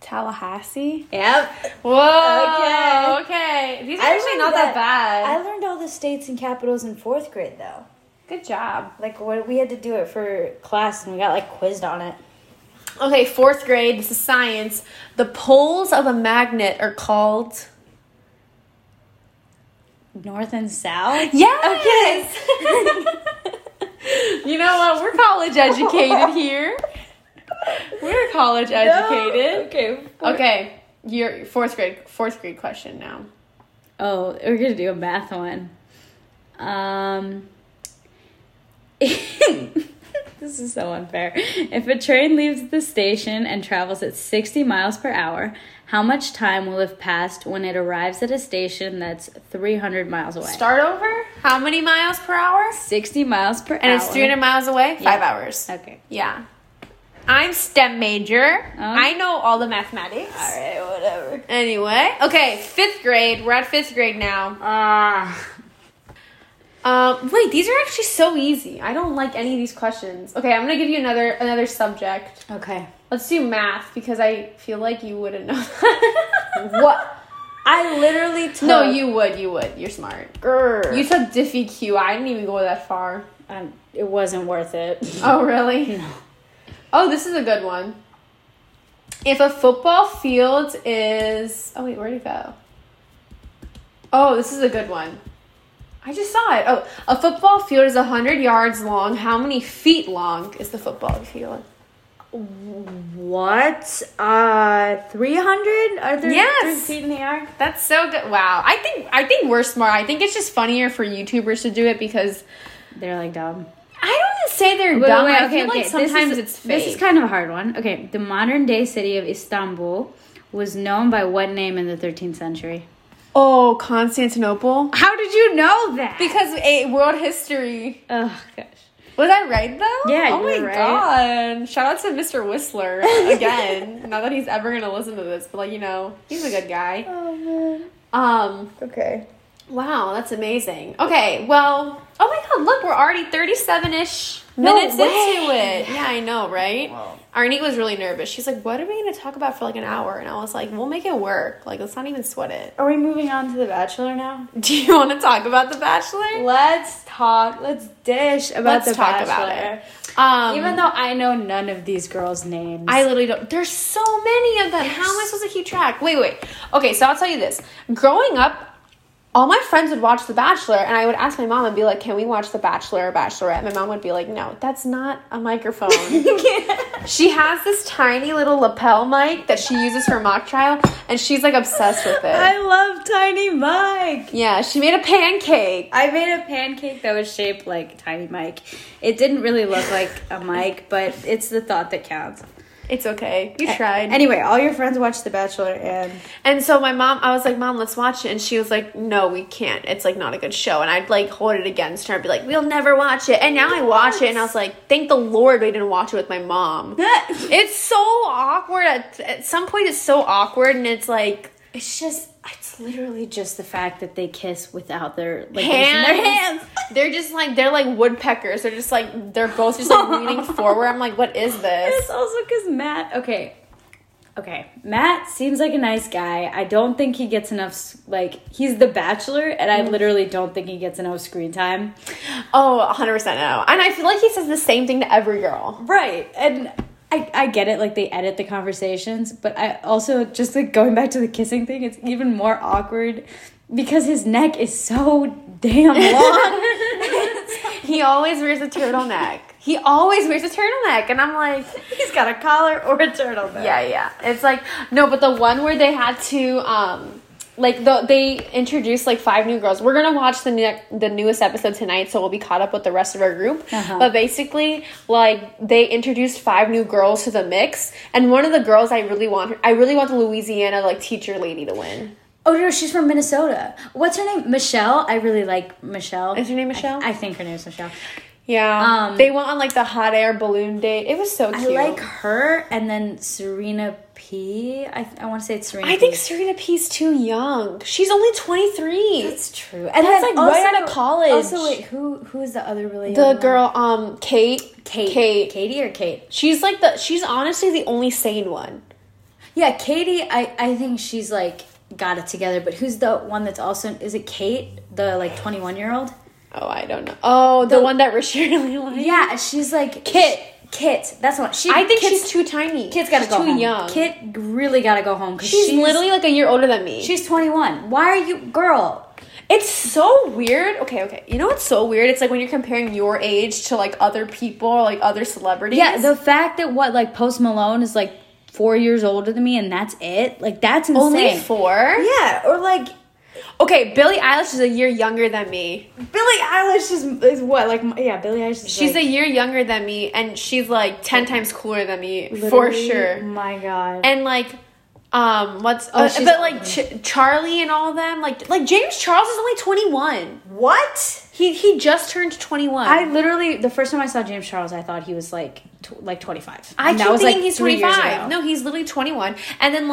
Tallahassee? Yep. Whoa. Okay. These are actually not that bad. I learned all the states and capitals in fourth grade, though. Good job. Like, we had to do it for class, and we got, like, quizzed on it. Okay, 4th grade. This is science. The poles of a magnet are called... North and South? Yes! Okay. You know what? We're college educated here. We're college educated. Okay. Okay. Your 4th grade. 4th grade question now. Oh, we're going to do a math one. This is so unfair. If a train leaves the station and travels at 60 miles per hour, how much time will have passed when it arrives at a station that's 300 miles away? Start over? How many miles per hour? 60 miles per hour. And it's 300 miles away? Yeah. 5 hours. Okay. Yeah. I'm STEM major. Oh. I know all the mathematics. All right, whatever. Anyway. Okay, 5th grade. We're at 5th grade now. Wait, these are actually so easy. I don't like any of these questions. Okay, I'm going to give you another subject. Okay. Let's do math because I feel like you wouldn't know that. What? I literally took... No, you would. You're smart. Grr. You took Diffie Q. I didn't even go that far. It wasn't worth it. Oh, really? No. Oh, this is a good one. If a football field is... Oh, wait, where'd it go? Oh, this is a good one. I just saw it. Oh, a football field is 100 yards long. How many feet long is the football field? What? 300? Are there 3 feet in the air? That's so good. Wow. I think we're smart. I think it's just funnier for YouTubers to do it because they're like dumb. I don't want to say they're dumb. Wait, I feel like sometimes it's fake. This is kind of a hard one. Okay. The modern day city of Istanbul was known by what name in the 13th century? Oh, Constantinople. How did you know that? Because world history. Oh, gosh. Was I right, though? Yeah, you were right. Oh, my God. Shout out to Mr. Whistler again. Not that he's ever going to listen to this, but, like, you know, he's a good guy. Oh, man. Okay. Wow, that's amazing. Okay, well, oh, my God, look, we're already 37-ish minutes into it. Yeah, I know, right? Wow. Arneet was really nervous. She's like, what are we going to talk about for, like, an hour? And I was like, we'll make it work. Like, let's not even sweat it. Are we moving on to The Bachelor now? Do you want to talk about The Bachelor? Let's dish about The Bachelor. Even though I know none of these girls' names. I literally don't. There's so many of them. How am I supposed to keep track? Wait. Okay, so I'll tell you this. Growing up, all my friends would watch The Bachelor, and I would ask my mom and be like, can we watch The Bachelor or Bachelorette? And my mom would be like, no, that's not a microphone. She has this tiny little lapel mic that she uses for mock trial, and she's, like, obsessed with it. I love Tiny Mike. Yeah, she made a pancake. I made a pancake that was shaped like Tiny Mike. It didn't really look like a mic, but it's the thought that counts. It's okay. You tried. Anyway, all your friends watch The Bachelor and so my mom, I was like, Mom, let's watch it. And she was like, no, we can't. It's, like, not a good show. And I'd, like, hold it against her and be like, we'll never watch it. And now I watch it. And I was like, thank the Lord we didn't watch it with my mom. It's so awkward. At some point it's so awkward. And it's like. It's literally just the fact that they kiss without their, like, hands. They're just like, they're like woodpeckers. They're just like, they're both just like leaning forward. I'm like, what is this? It's also because Matt, okay. Matt seems like a nice guy. I don't think he gets enough, like, he's the Bachelor, and I literally don't think he gets enough screen time. Oh, 100% no. And I feel like he says the same thing to every girl. Right. And I get it, like, they edit the conversations, but I also, just, like, going back to the kissing thing, it's even more awkward because his neck is so damn long. He always wears a turtleneck. And I'm like... He's got a collar or a turtleneck. Yeah. It's like... No, but the one where they had to... they introduced, like, 5 new girls. We're going to watch the newest episode tonight, so we'll be caught up with the rest of our group. Uh-huh. But basically, like, they introduced 5 new girls to the mix. And one of the girls, I really want the Louisiana, like, teacher lady to win. Oh, no, she's from Minnesota. What's her name? Michelle. I really like Michelle. Is her name Michelle? I think her name's Michelle. Yeah. They went on, like, the hot air balloon date. It was so cute. I like her, and then Serena P. I want to say it's Serena P. I think Serena P's too young. She's only 23. That's true. And that's, like, also, right out of college. Also, wait, who is the other related? The girl, Kate. Katie or Kate? She's, like, she's honestly the only sane one. Yeah, Katie, I think she's, like, got it together. But who's the one that's also, is it Kate? The, like, 21-year-old? Oh, I don't know. Oh, the one that was really like. Yeah, she's like Kit. Kit, that's not she. I think she's too tiny. Kit's gotta go home. She's too young. Kit really gotta go home. She's literally like a year older than me. She's 21. Why are you, girl? It's so weird. Okay. You know what's so weird? It's like when you're comparing your age to like other people, or like other celebrities. Yeah, the fact that Post Malone is like 4 years older than me, and that's it. Like that's insane. Only 4? Yeah, or like. Okay, Billie Eilish is a year younger than me. Billie Eilish is what? Like, yeah, Billie Eilish is she's a year younger than me, and she's, like, 10 times cooler than me, literally, for sure. My God. And, like, Charlie and all of them, like James Charles is only 21. What? He just turned 21. I literally, the first time I saw James Charles, I thought he was, like 25. I keep thinking he's 25. No, he's literally 21. And then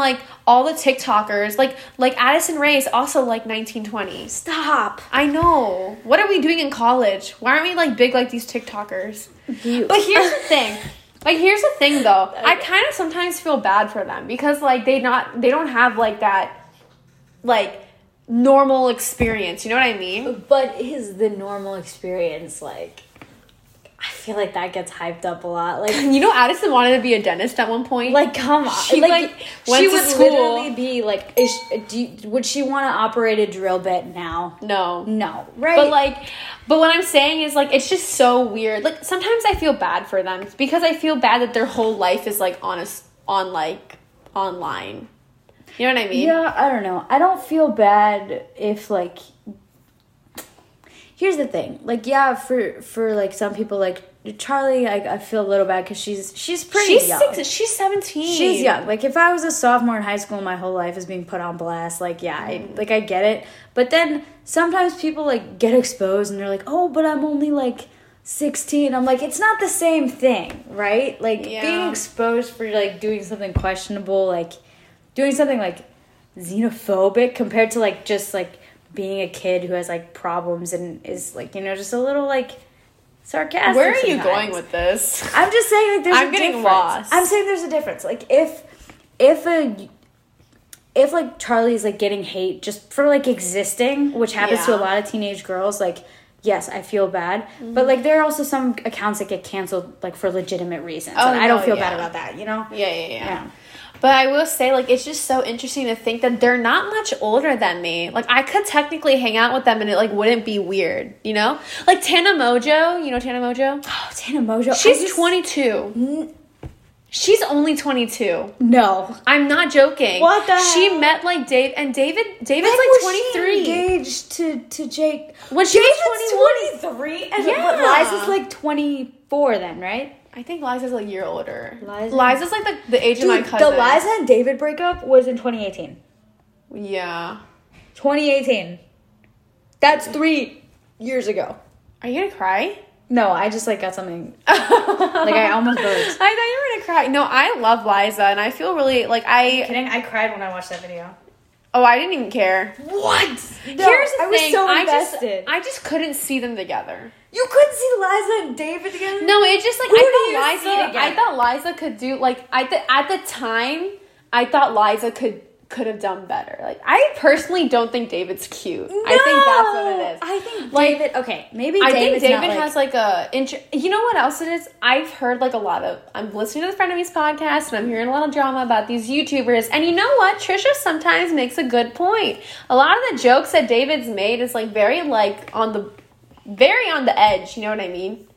all the TikTokers, like Addison Rae is also 19, 20. Stop. I know. What are we doing in college? Why aren't we big like these TikTokers? Dude. But here's the thing. Here's the thing though. I kind of sometimes feel bad for them because they don't have that normal experience. You know what I mean? But is the normal experience I feel like that gets hyped up a lot. Addison wanted to be a dentist at one point. Come on. She, went she to would school. Literally be, would she want to operate a drill bit now? No. Right? But what I'm saying is, it's just so weird. Sometimes I feel bad for them because I feel bad that their whole life is, online. You know what I mean? Yeah, I don't know. I don't feel bad if, here's the thing, for some people, Charlie, I feel a little bad because she's pretty young. She's 17. She's young. If I was a sophomore in high school, my whole life is being put on blast. I get it. But then sometimes people get exposed and they're oh, but I'm only 16. I'm it's not the same thing, right? Being exposed for doing something questionable, doing something xenophobic compared to just being a kid who has problems and is just a little sarcastic. Where are sometimes. You going with this? I'm just saying there's I'm a getting difference. Lost. I'm saying there's a difference. If Charlie is getting hate just for existing, which happens to a lot of teenage girls, yes, I feel bad. Mm-hmm. But there are also some accounts that get canceled for legitimate reasons. Oh, and I don't feel bad about that, you know? Yeah. But I will say, it's just so interesting to think that they're not much older than me. I could technically hang out with them and it, wouldn't be weird, you know? Tana Mongeau. You know Tana Mongeau? Oh, Tana Mongeau. She's 22. She's only 22. No. I'm not joking. What the hell? She met, Dave, and David's, was 23. She engaged to Jake? When she was 23? And Liza's, 24 then, right? I think Liza's a year older. Liza's the age of my cousin. The Liza and David breakup was in 2018. Yeah. 2018. That's 3 years ago. Are you going to cry? No, I just got something. I almost burst. I thought you were going to cry. No, I love Liza and I feel really I... Are you kidding? I cried when I watched that video. Oh, I didn't even care. What? No, here's the thing. I was so invested. I just couldn't see them together. You couldn't see Liza and David together? No, it's just I thought Liza could do at the time I thought Liza could have done better. I personally don't think David's cute. No! I think that's what it is. I think David you know what else it is? I've heard I'm listening to the Frenemies podcast and I'm hearing a lot of drama about these YouTubers. And you know what? Trisha sometimes makes a good point. A lot of the jokes that David's made is very on the edge, you know what I mean?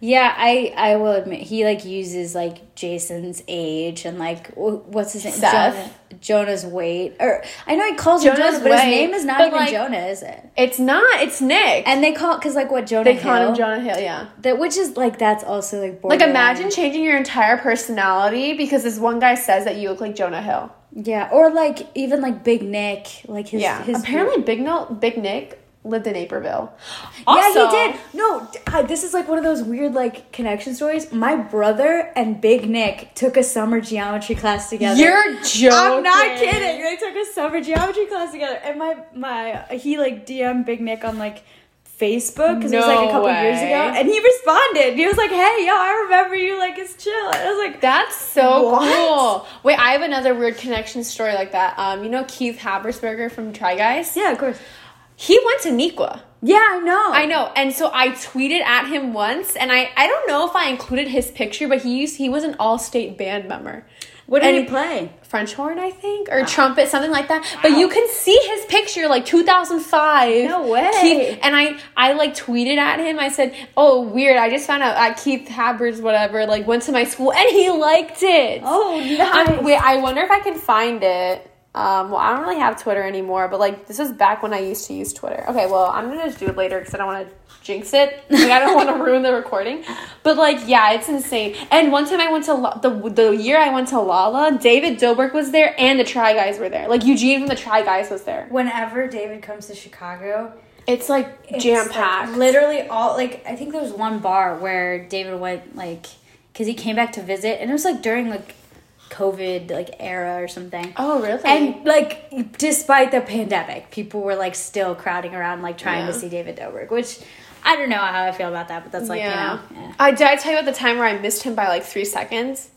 Yeah, I will admit, he, uses, Jason's age and, what's his name? Seth. Jonah's weight. Or, I know he calls him Jonas, but his name is not even Jonah, is it? It's not. It's Nick. And they call, because, Jonah Hill. They call him Jonah Hill, yeah. Which is, that's also, borderline. Imagine changing your entire personality because this one guy says that you look like Jonah Hill. Yeah, or, even, Big Nick. His... Yeah, apparently Big Nick... lived in Naperville. Also, yeah, he did. No, this is one of those weird connection stories. My brother and Big Nick took a summer geometry class together. You're joking. I'm not kidding. They took a summer geometry class together. And he DM'd Big Nick on Facebook because it was a couple years ago, and he responded. He was like, "Hey, yo, I remember you. It's chill." And I was like, "That's so cool." Wait, I have another weird connection story like that. You know Keith Habersberger from Try Guys? Yeah, of course. He went to Nikwa. Yeah, I know. And so I tweeted at him once, and I don't know if I included his picture, but he was an all-state band member. What did he play? French horn, I think, or trumpet, something like that. Wow. But you can see his picture, like 2005. No way. Keith, and I like tweeted at him. I said, "Oh, weird! I just found out Keith Haber's whatever like went to my school, and he liked it." Oh, nice. Wait, I wonder if I can find it. Well, I don't really have Twitter anymore, but like this is back when I used to use Twitter. Okay, well, I'm gonna just do it later because I don't want to jinx it. Like, I don't want to ruin the recording. But, like, yeah, it's insane. And one time I went to the year I went to Lala, David Dobrik was there and the Try Guys were there. Like, Eugene from the Try Guys was there. Whenever David comes to Chicago, it's, like, jam-packed. Like, literally all, like, I think there was one bar where David went, like, because he came back to visit. And it was, like, during, like, COVID, like, era or something. Oh, really? And, like, despite the pandemic, people were, like, still crowding around, like, trying to see David Dobrik, which... I don't know how I feel about that, but that's like, you know. Yeah. Did I tell you about the time where I missed him by like 3 seconds?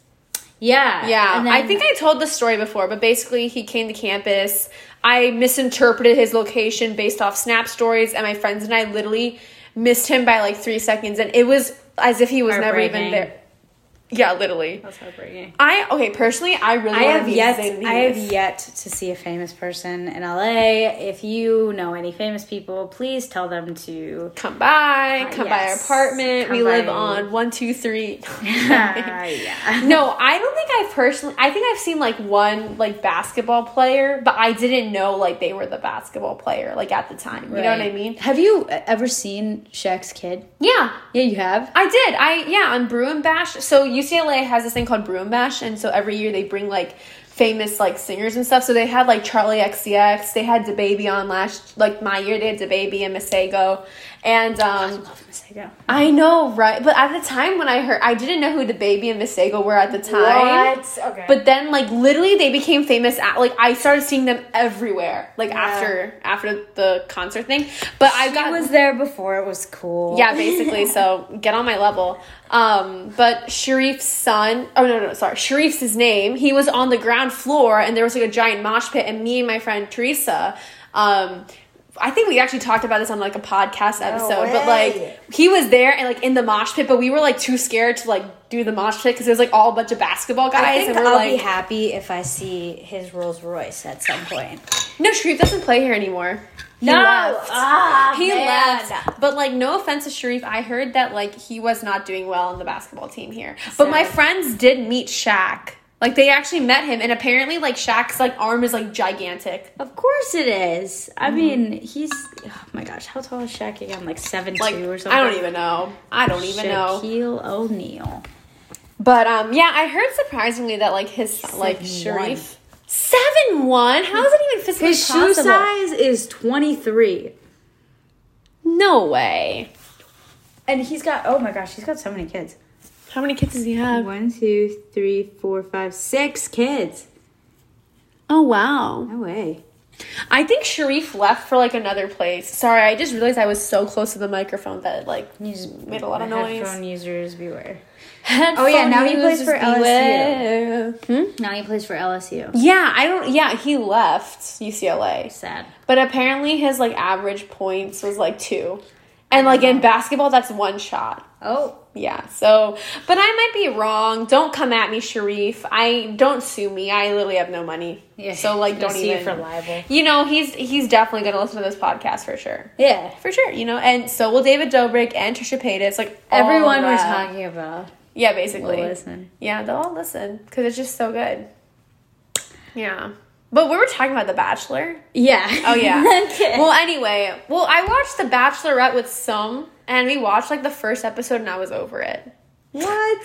Yeah. Yeah. And then, I think I told the story before, but basically he came to campus. I misinterpreted his location based off Snap stories, and my friends and I literally missed him by like 3 seconds. And it was as if he was never even there. Yeah, literally. That's heartbreaking. Personally, I really want to be famous. I have yet to see a famous person in LA. If you know any famous people, please tell them to come by our apartment. We live on 123. Yeah. No, I don't think I think I've seen like one like basketball player, but I didn't know like they were the basketball player like at the time. Right. You know what I mean? Have you ever seen Shaq's kid? Yeah. Yeah, you have? I did. On Brew and Bash. So UCLA has this thing called Brew and Bash, and so every year they bring like famous like singers and stuff. So they had like Charli XCX, they had DaBaby on my year. They had DaBaby and Masego, and I love Masego. I know, right? But at the time when I heard, I didn't know who DaBaby and Masego were at the time. What? Okay. But then like literally they became famous. I started seeing them everywhere. Like after the concert thing. But I was there before it was cool. Yeah, basically. So get on my level. But Sharif's son, Sharif's his name, he was on the ground floor and there was like a giant mosh pit, and me and my friend Trisha, I think we actually talked about this on like a podcast episode, but like he was there and like in the mosh pit, but we were like too scared to like do the mosh pit because it was like all a bunch of basketball guys. I'll be happy if I see his Rolls Royce at some point. No, Sharif doesn't play here anymore. He left. But like, no offense to Sharif, I heard that like he was not doing well on the basketball team here. So. But my friends did meet Shaq. Like they actually met him, and apparently like Shaq's like arm is like gigantic. Of course it is. I mean, he's oh my gosh, how tall is Shaq again? Like 7'2" or something. I don't even know. Shaquille O'Neal. But I heard surprisingly that like his Sharif. 7'1"? How is it even physically possible? His shoe size is 23. No way. And he's got, oh my gosh, he's got so many kids. How many kids does he have? 6 kids. Oh, wow. No way. I think Sharif left for, like, another place. Sorry, I just realized I was so close to the microphone that it, like, made a lot of noise. Headphone users, beware. Now he plays for LSU. Now he plays for LSU. Yeah, he left UCLA. Sad. But apparently his, like, average points was, like, 2. And, like, in basketball, that's 1 shot. Oh. Yeah, so, but I might be wrong. Don't come at me, Sharif. Don't sue me. I literally have no money. Yeah. So, like, don't even. You for libel. You know, he's definitely going to listen to this podcast for sure. Yeah. For sure, you know. And so will David Dobrik and Trisha Paytas. Like, everyone we're talking about. Yeah, basically. They'll listen. Yeah, they'll all listen because it's just so good. Yeah. But we were talking about The Bachelor. Yeah. Oh, yeah. Okay. Well, anyway. Well, I watched The Bachelorette with some... And we watched, like, the first episode, and I was over it. What?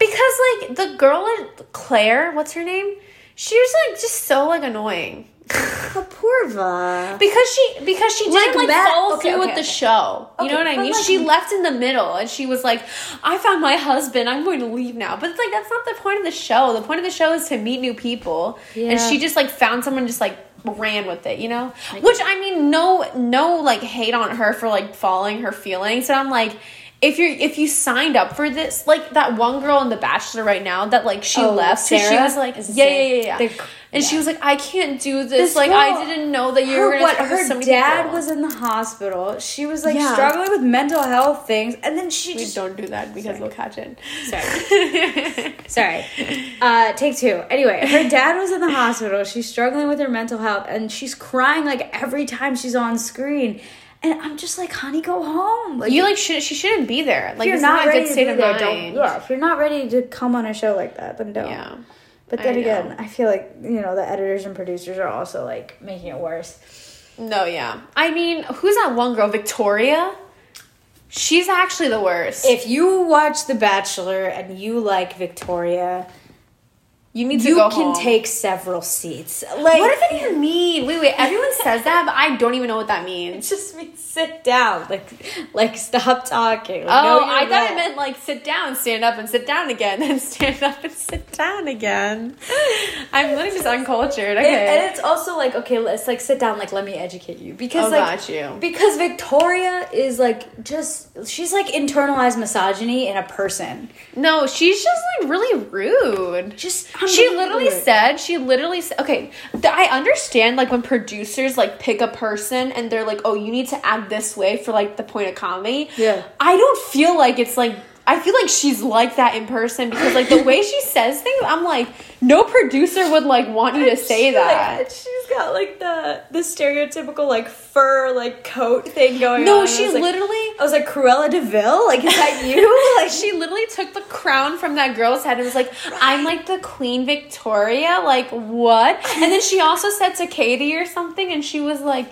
Because, like, the girl, Claire, what's her name? She was, like, just so, like, annoying. Apoorva. Because she didn't, like follow through with the show. You know what I mean? Like, she left in the middle, and she was like, I found my husband. I'm going to leave now. But it's, like, that's not the point of the show. The point of the show is to meet new people. Yeah. And she just, like, found someone just, like, ran with it, you know? Which, I mean, no, like, hate on her for, like, following her feelings. And I'm like, if you signed up for this, like, that one girl in The Bachelor right now that, like, she left. Sarah? She was like, yeah. The And she was like, I can't do this. Like, girl, I didn't know that you were going to talk to somebody. Her dad was in the hospital. She was, like, struggling with mental health things. And then she just... Don't do that because they'll catch it. Sorry. Take two. Anyway, her dad was in the hospital. She's struggling with her mental health. And she's crying, like, every time she's on screen. And I'm just like, honey, go home. Like, she shouldn't be there. Like, it's not a good state of mind. If you're not ready to come on a show like that, then don't. Yeah. But then again, I feel like, you know, the editors and producers are also, like, making it worse. No, yeah. I mean, who's that one girl? Victoria? She's actually the worst. If you watch The Bachelor and you like Victoria... You need to go home. You can take several seats. Like, what does that even mean? Wait. Everyone says that, but I don't even know what that means. It just means sit down. Like stop talking. Like, I thought it meant like sit down, stand up, and sit down again, then stand up and sit down again. I'm literally just uncultured. Okay, and it's also like, okay, let's like sit down. Like, let me educate you because got you. Because Victoria is like she's like internalized misogyny in a person. No, she's just like really rude. She literally said, okay, I understand, like, when producers, like, pick a person and they're like, oh, you need to act this way for, like, the point of comedy. Yeah. I don't feel like it's, like, I feel like she's like that in person because, like, the way she says things, I'm like, no producer would, like, want you to say that. Like, she's got, like, the stereotypical, like, fur, like, coat thing going on. No, she literally... I was like, Cruella de Vil? Like, is that you? Like, she literally took the crown from that girl's head and was like, I'm, like, the Queen Victoria? Like, what? And then she also said to Katie or something, and she was like...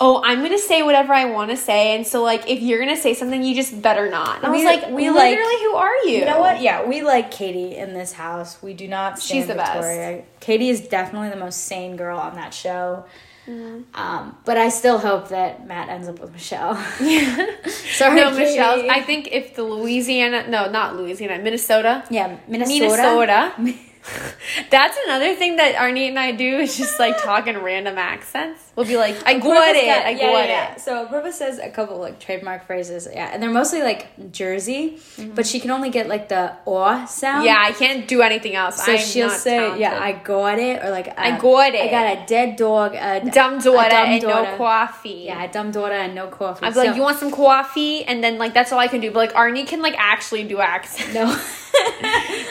Oh, I'm going to say whatever I want to say. And so, like, if you're going to say something, you just better not. And I was like, we literally, who are you? You know what? Yeah, we like Katie in this house. We do not stand Victoria. Best. Katie is definitely the most sane girl on that show. Mm-hmm. But I still hope that Matt ends up with Michelle. Yeah. Sorry, no, Katie. Michelle. I think if the Minnesota. Yeah, Minnesota. That's another thing that Arneet and I do is just like talk in random accents. We'll be like, I got it. So Apoorva says a couple like trademark phrases, and they're mostly like Jersey, but she can only get like the "aw" sound. Yeah, I can't do anything else. So she'll say, talented. "Yeah, I got it," or like, "I got it." I got a dead dog, a dumb daughter, and no coffee. Yeah, a dumb daughter and no coffee. I'd be like, "You want some coffee?" And then like that's all I can do. But like Arneet can like actually do accents. No.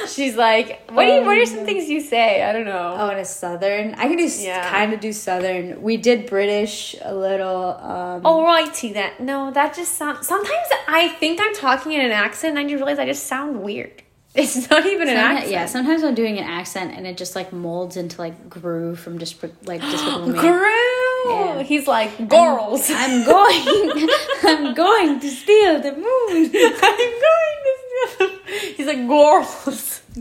She's like, what are some things you say? I don't know. Oh, and a Southern. I can do kind of do Southern. We did British a little. Alrighty then. No, that just sounds. Sometimes I think I'm talking in an accent, and I just realize I just sound weird. It's not even an accent. Yeah, sometimes I'm doing an accent, and it just like molds into like Gru from Despicable Me. Gru. Yeah. He's like, girls. I'm going to steal the moon. He's like, girls. I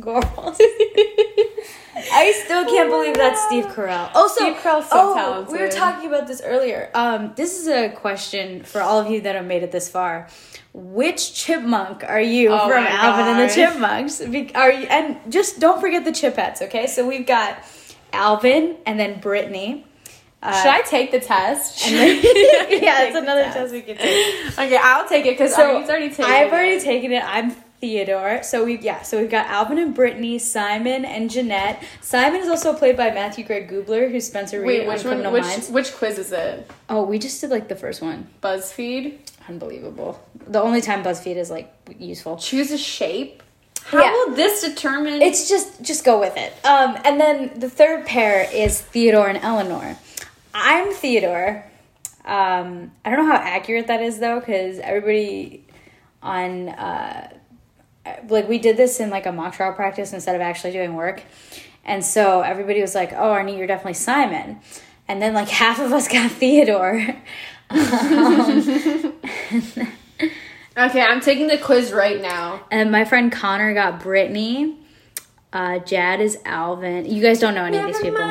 still can't believe that's Steve Carell. Also, Steve Carell's so talented. We were talking about this earlier. This is a question for all of you that have made it this far. Which chipmunk are you from Alvin and the Chipmunks? And just don't forget the Chipettes, okay? So we've got Alvin and then Brittany. Should I take the test? It's another test we could take. Okay, I'll take it because Arneet's already taken it. I've already taken it. I'm Theodore. So we've got Alvin and Brittany, Simon and Jeanette. Simon is also played by Matthew Gregg Goobler, who's Spencer Reed on Criminal Minds. Which quiz is it? Oh, we just did like the first one. BuzzFeed. Unbelievable. The only time BuzzFeed is like useful. Choose a shape. How will this determine? It's just go with it. And then the third pair is Theodore and Eleanor. I'm Theodore. I don't know how accurate that is, though, because everybody on, like, we did this in, like, a mock trial practice instead of actually doing work. And so everybody was like, oh, Arneet, you're definitely Simon. And then, like, half of us got Theodore. Okay, I'm taking the quiz right now. And my friend Connor got Brittany. Jad is Alvin. You guys don't know any of these people.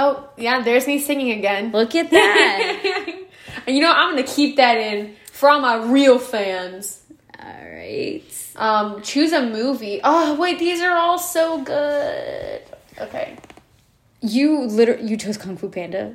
Oh, yeah, there's me singing again. Look at that. And you know, I'm going to keep that in for all my real fans. All right. Choose a movie. Oh, wait, these are all so good. Okay. You chose Kung Fu Panda.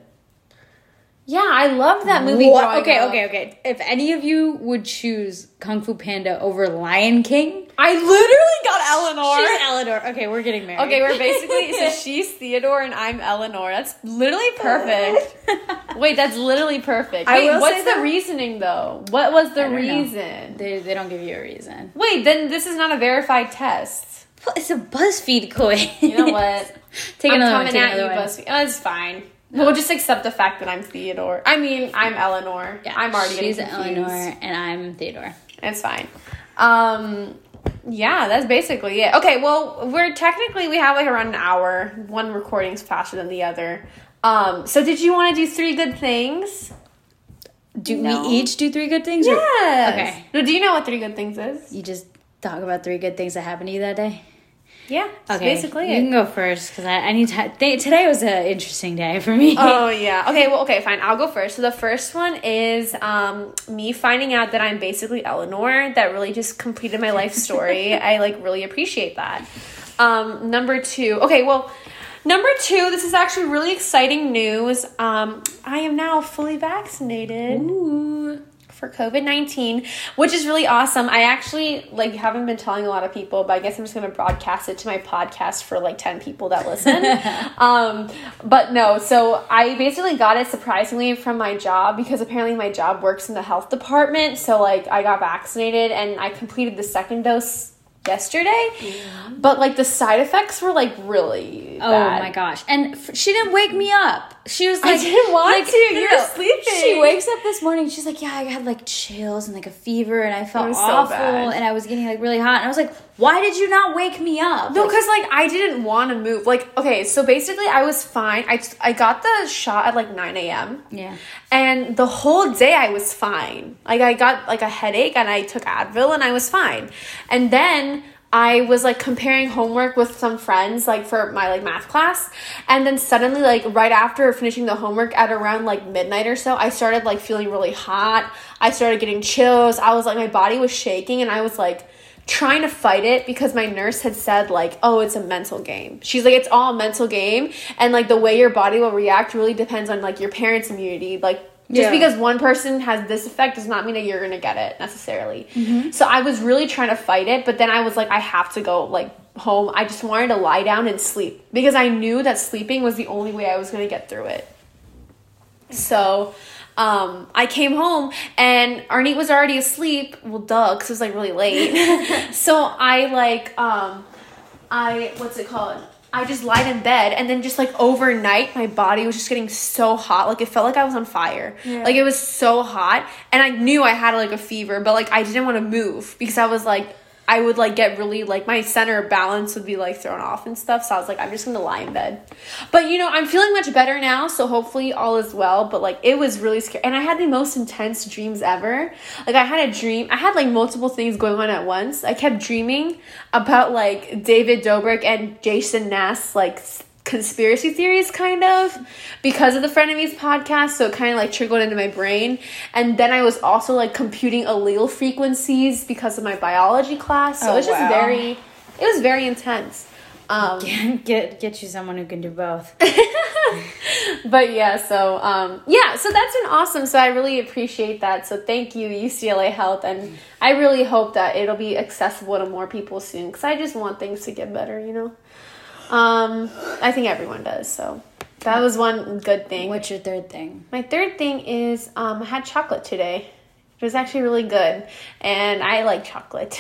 Yeah, I loved that movie. Okay. If any of you would choose Kung Fu Panda over Lion King, I literally got Eleanor. She's Eleanor. Okay, we're getting married. Okay, we're basically so she's Theodore and I'm Eleanor. That's literally perfect. Wait, that's literally perfect. Wait, what's the reasoning though? What was the reason? They don't give you a reason. Wait, then this is not a verified test. Well, it's a BuzzFeed quiz. You know what? I'm coming at you, BuzzFeed. Oh, it's fine. No. We'll just accept the fact that I'm Theodore. I mean, I'm Eleanor. Yeah, I'm already confused. She's Eleanor, and I'm Theodore. It's fine. Yeah, that's basically it. Okay, well, we have like around an hour. One recording's faster than the other. So did you want to do three good things? We each do three good things? Yes. Okay. No, do you know what three good things is? You just talk about three good things that happened to you that day? Yeah, okay. Basically you can go first because I need to. Today was an interesting day for me. Oh, yeah. Okay, well, okay, fine. I'll go first. So the first one is me finding out that I'm basically Eleanor. That really just completed my life story. I, really appreciate that. Number two. Okay, well, number two, this is actually really exciting news. I am now fully vaccinated. Ooh. For COVID-19, which is really awesome. I actually haven't been telling a lot of people, but I guess I'm just going to broadcast it to my podcast for 10 people that listen. But no, so I basically got it surprisingly from my job because apparently my job works in the health department. So I got vaccinated and I completed the second dose yesterday, but the side effects were really bad. Oh my gosh. And she didn't wake me up. She was I didn't want to. You're sleeping. She wakes up this morning. She's like, yeah, I had chills and a fever and I felt awful and I was getting really hot. And I was like, why did you not wake me up? No, because I didn't want to move. Okay, so basically I was fine. I got the shot at 9 a.m. Yeah. And the whole day I was fine. I got a headache and I took Advil and I was fine. And then I was comparing homework with some friends for my math class, and then suddenly right after finishing the homework at around midnight or so, I started feeling really hot. I started getting chills. I was my body was shaking and I was trying to fight it because my nurse had said oh, it's a mental game. She's it's all a mental game and the way your body will react really depends on your parents' immunity. Just because one person has this effect does not mean that you're going to get it necessarily. Mm-hmm. So I was really trying to fight it, but then I was I have to go home. I just wanted to lie down and sleep because I knew that sleeping was the only way I was going to get through it. So I came home and Arneet was already asleep. Well, duh, because it was really late. So I what's it called? I just lied in bed, and then just overnight, my body was just getting so hot. It felt I was on fire. Yeah. It was so hot, and I knew I had a fever, but I didn't want to move because I was I would get really my center balance would be thrown off and stuff. So I was I'm just gonna lie in bed. But I'm feeling much better now, so hopefully all is well. But it was really scary, and I had the most intense dreams ever. I had a dream. I had multiple things going on at once. I kept dreaming about David Dobrik and Jason Nass conspiracy theories kind of because of the Frenemies podcast, so it kind of trickled into my brain. And then I was also computing allele frequencies because of my biology class, so it was very intense. Get you someone who can do both. But yeah, so so that's been awesome. So I really appreciate that. So thank you, UCLA Health, and I really hope that it'll be accessible to more people soon because I just want things to get better, I think everyone does, so that was one good thing. What's your third thing? My third thing is I had chocolate today. It was actually really good, and I like chocolate.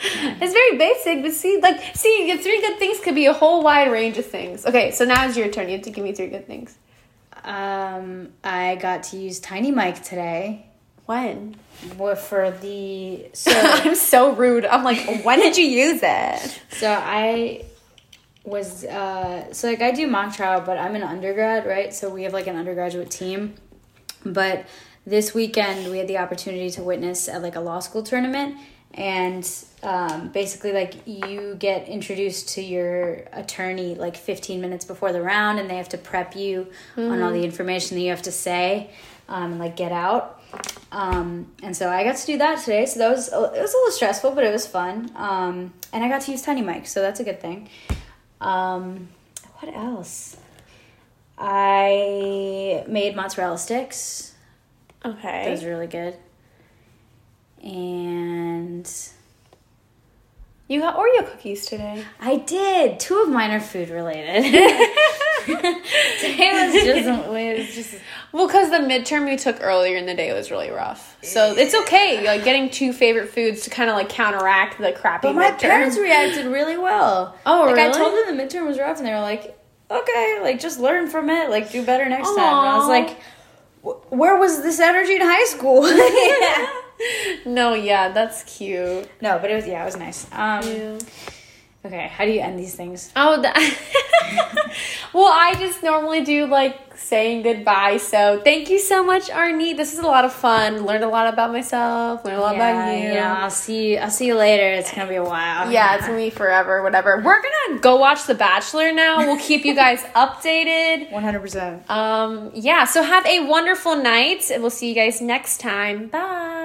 It's very basic, but see, three good things could be a whole wide range of things. Okay, so now it's your turn. You have to give me three good things. I got to use Tiny Mike today. When? I'm so rude. I'm when did you use it? So I was I do mock trial, but I'm an undergrad, right? So we have an undergraduate team. But this weekend we had the opportunity to witness at a law school tournament, and basically you get introduced to your attorney 15 minutes before the round, and they have to prep you on all the information that you have to say and get out. And so I got to do that today. So it was a little stressful, but it was fun. And I got to use Tiny Mike, so that's a good thing. What else? I made mozzarella sticks. Okay. Those are really good. And... you got Oreo cookies today. I did. Two of mine are food related. Today was just... Well, because the midterm we took earlier in the day was really rough. So it's okay. Like, getting two favorite foods to kind of like counteract the crappy midterm. But my parents reacted really well. Oh, like, really? I told them the midterm was rough and they were like, okay, like just learn from it. Like do better next time. And I was like, where was this energy in high school? Yeah. No, yeah, that's cute. No, but it was nice. Yeah. Okay, how do you end these things? Oh, well, I just normally do like saying goodbye. So thank you so much, Arneet. This is a lot of fun. Learned a lot about myself. Learned a lot about you. Yeah, I'll see you later. It's gonna be a while. Yeah, it's gonna be forever. Whatever. We're gonna go watch The Bachelor now. We'll keep you guys updated. 100%. Yeah. So have a wonderful night, and we'll see you guys next time. Bye.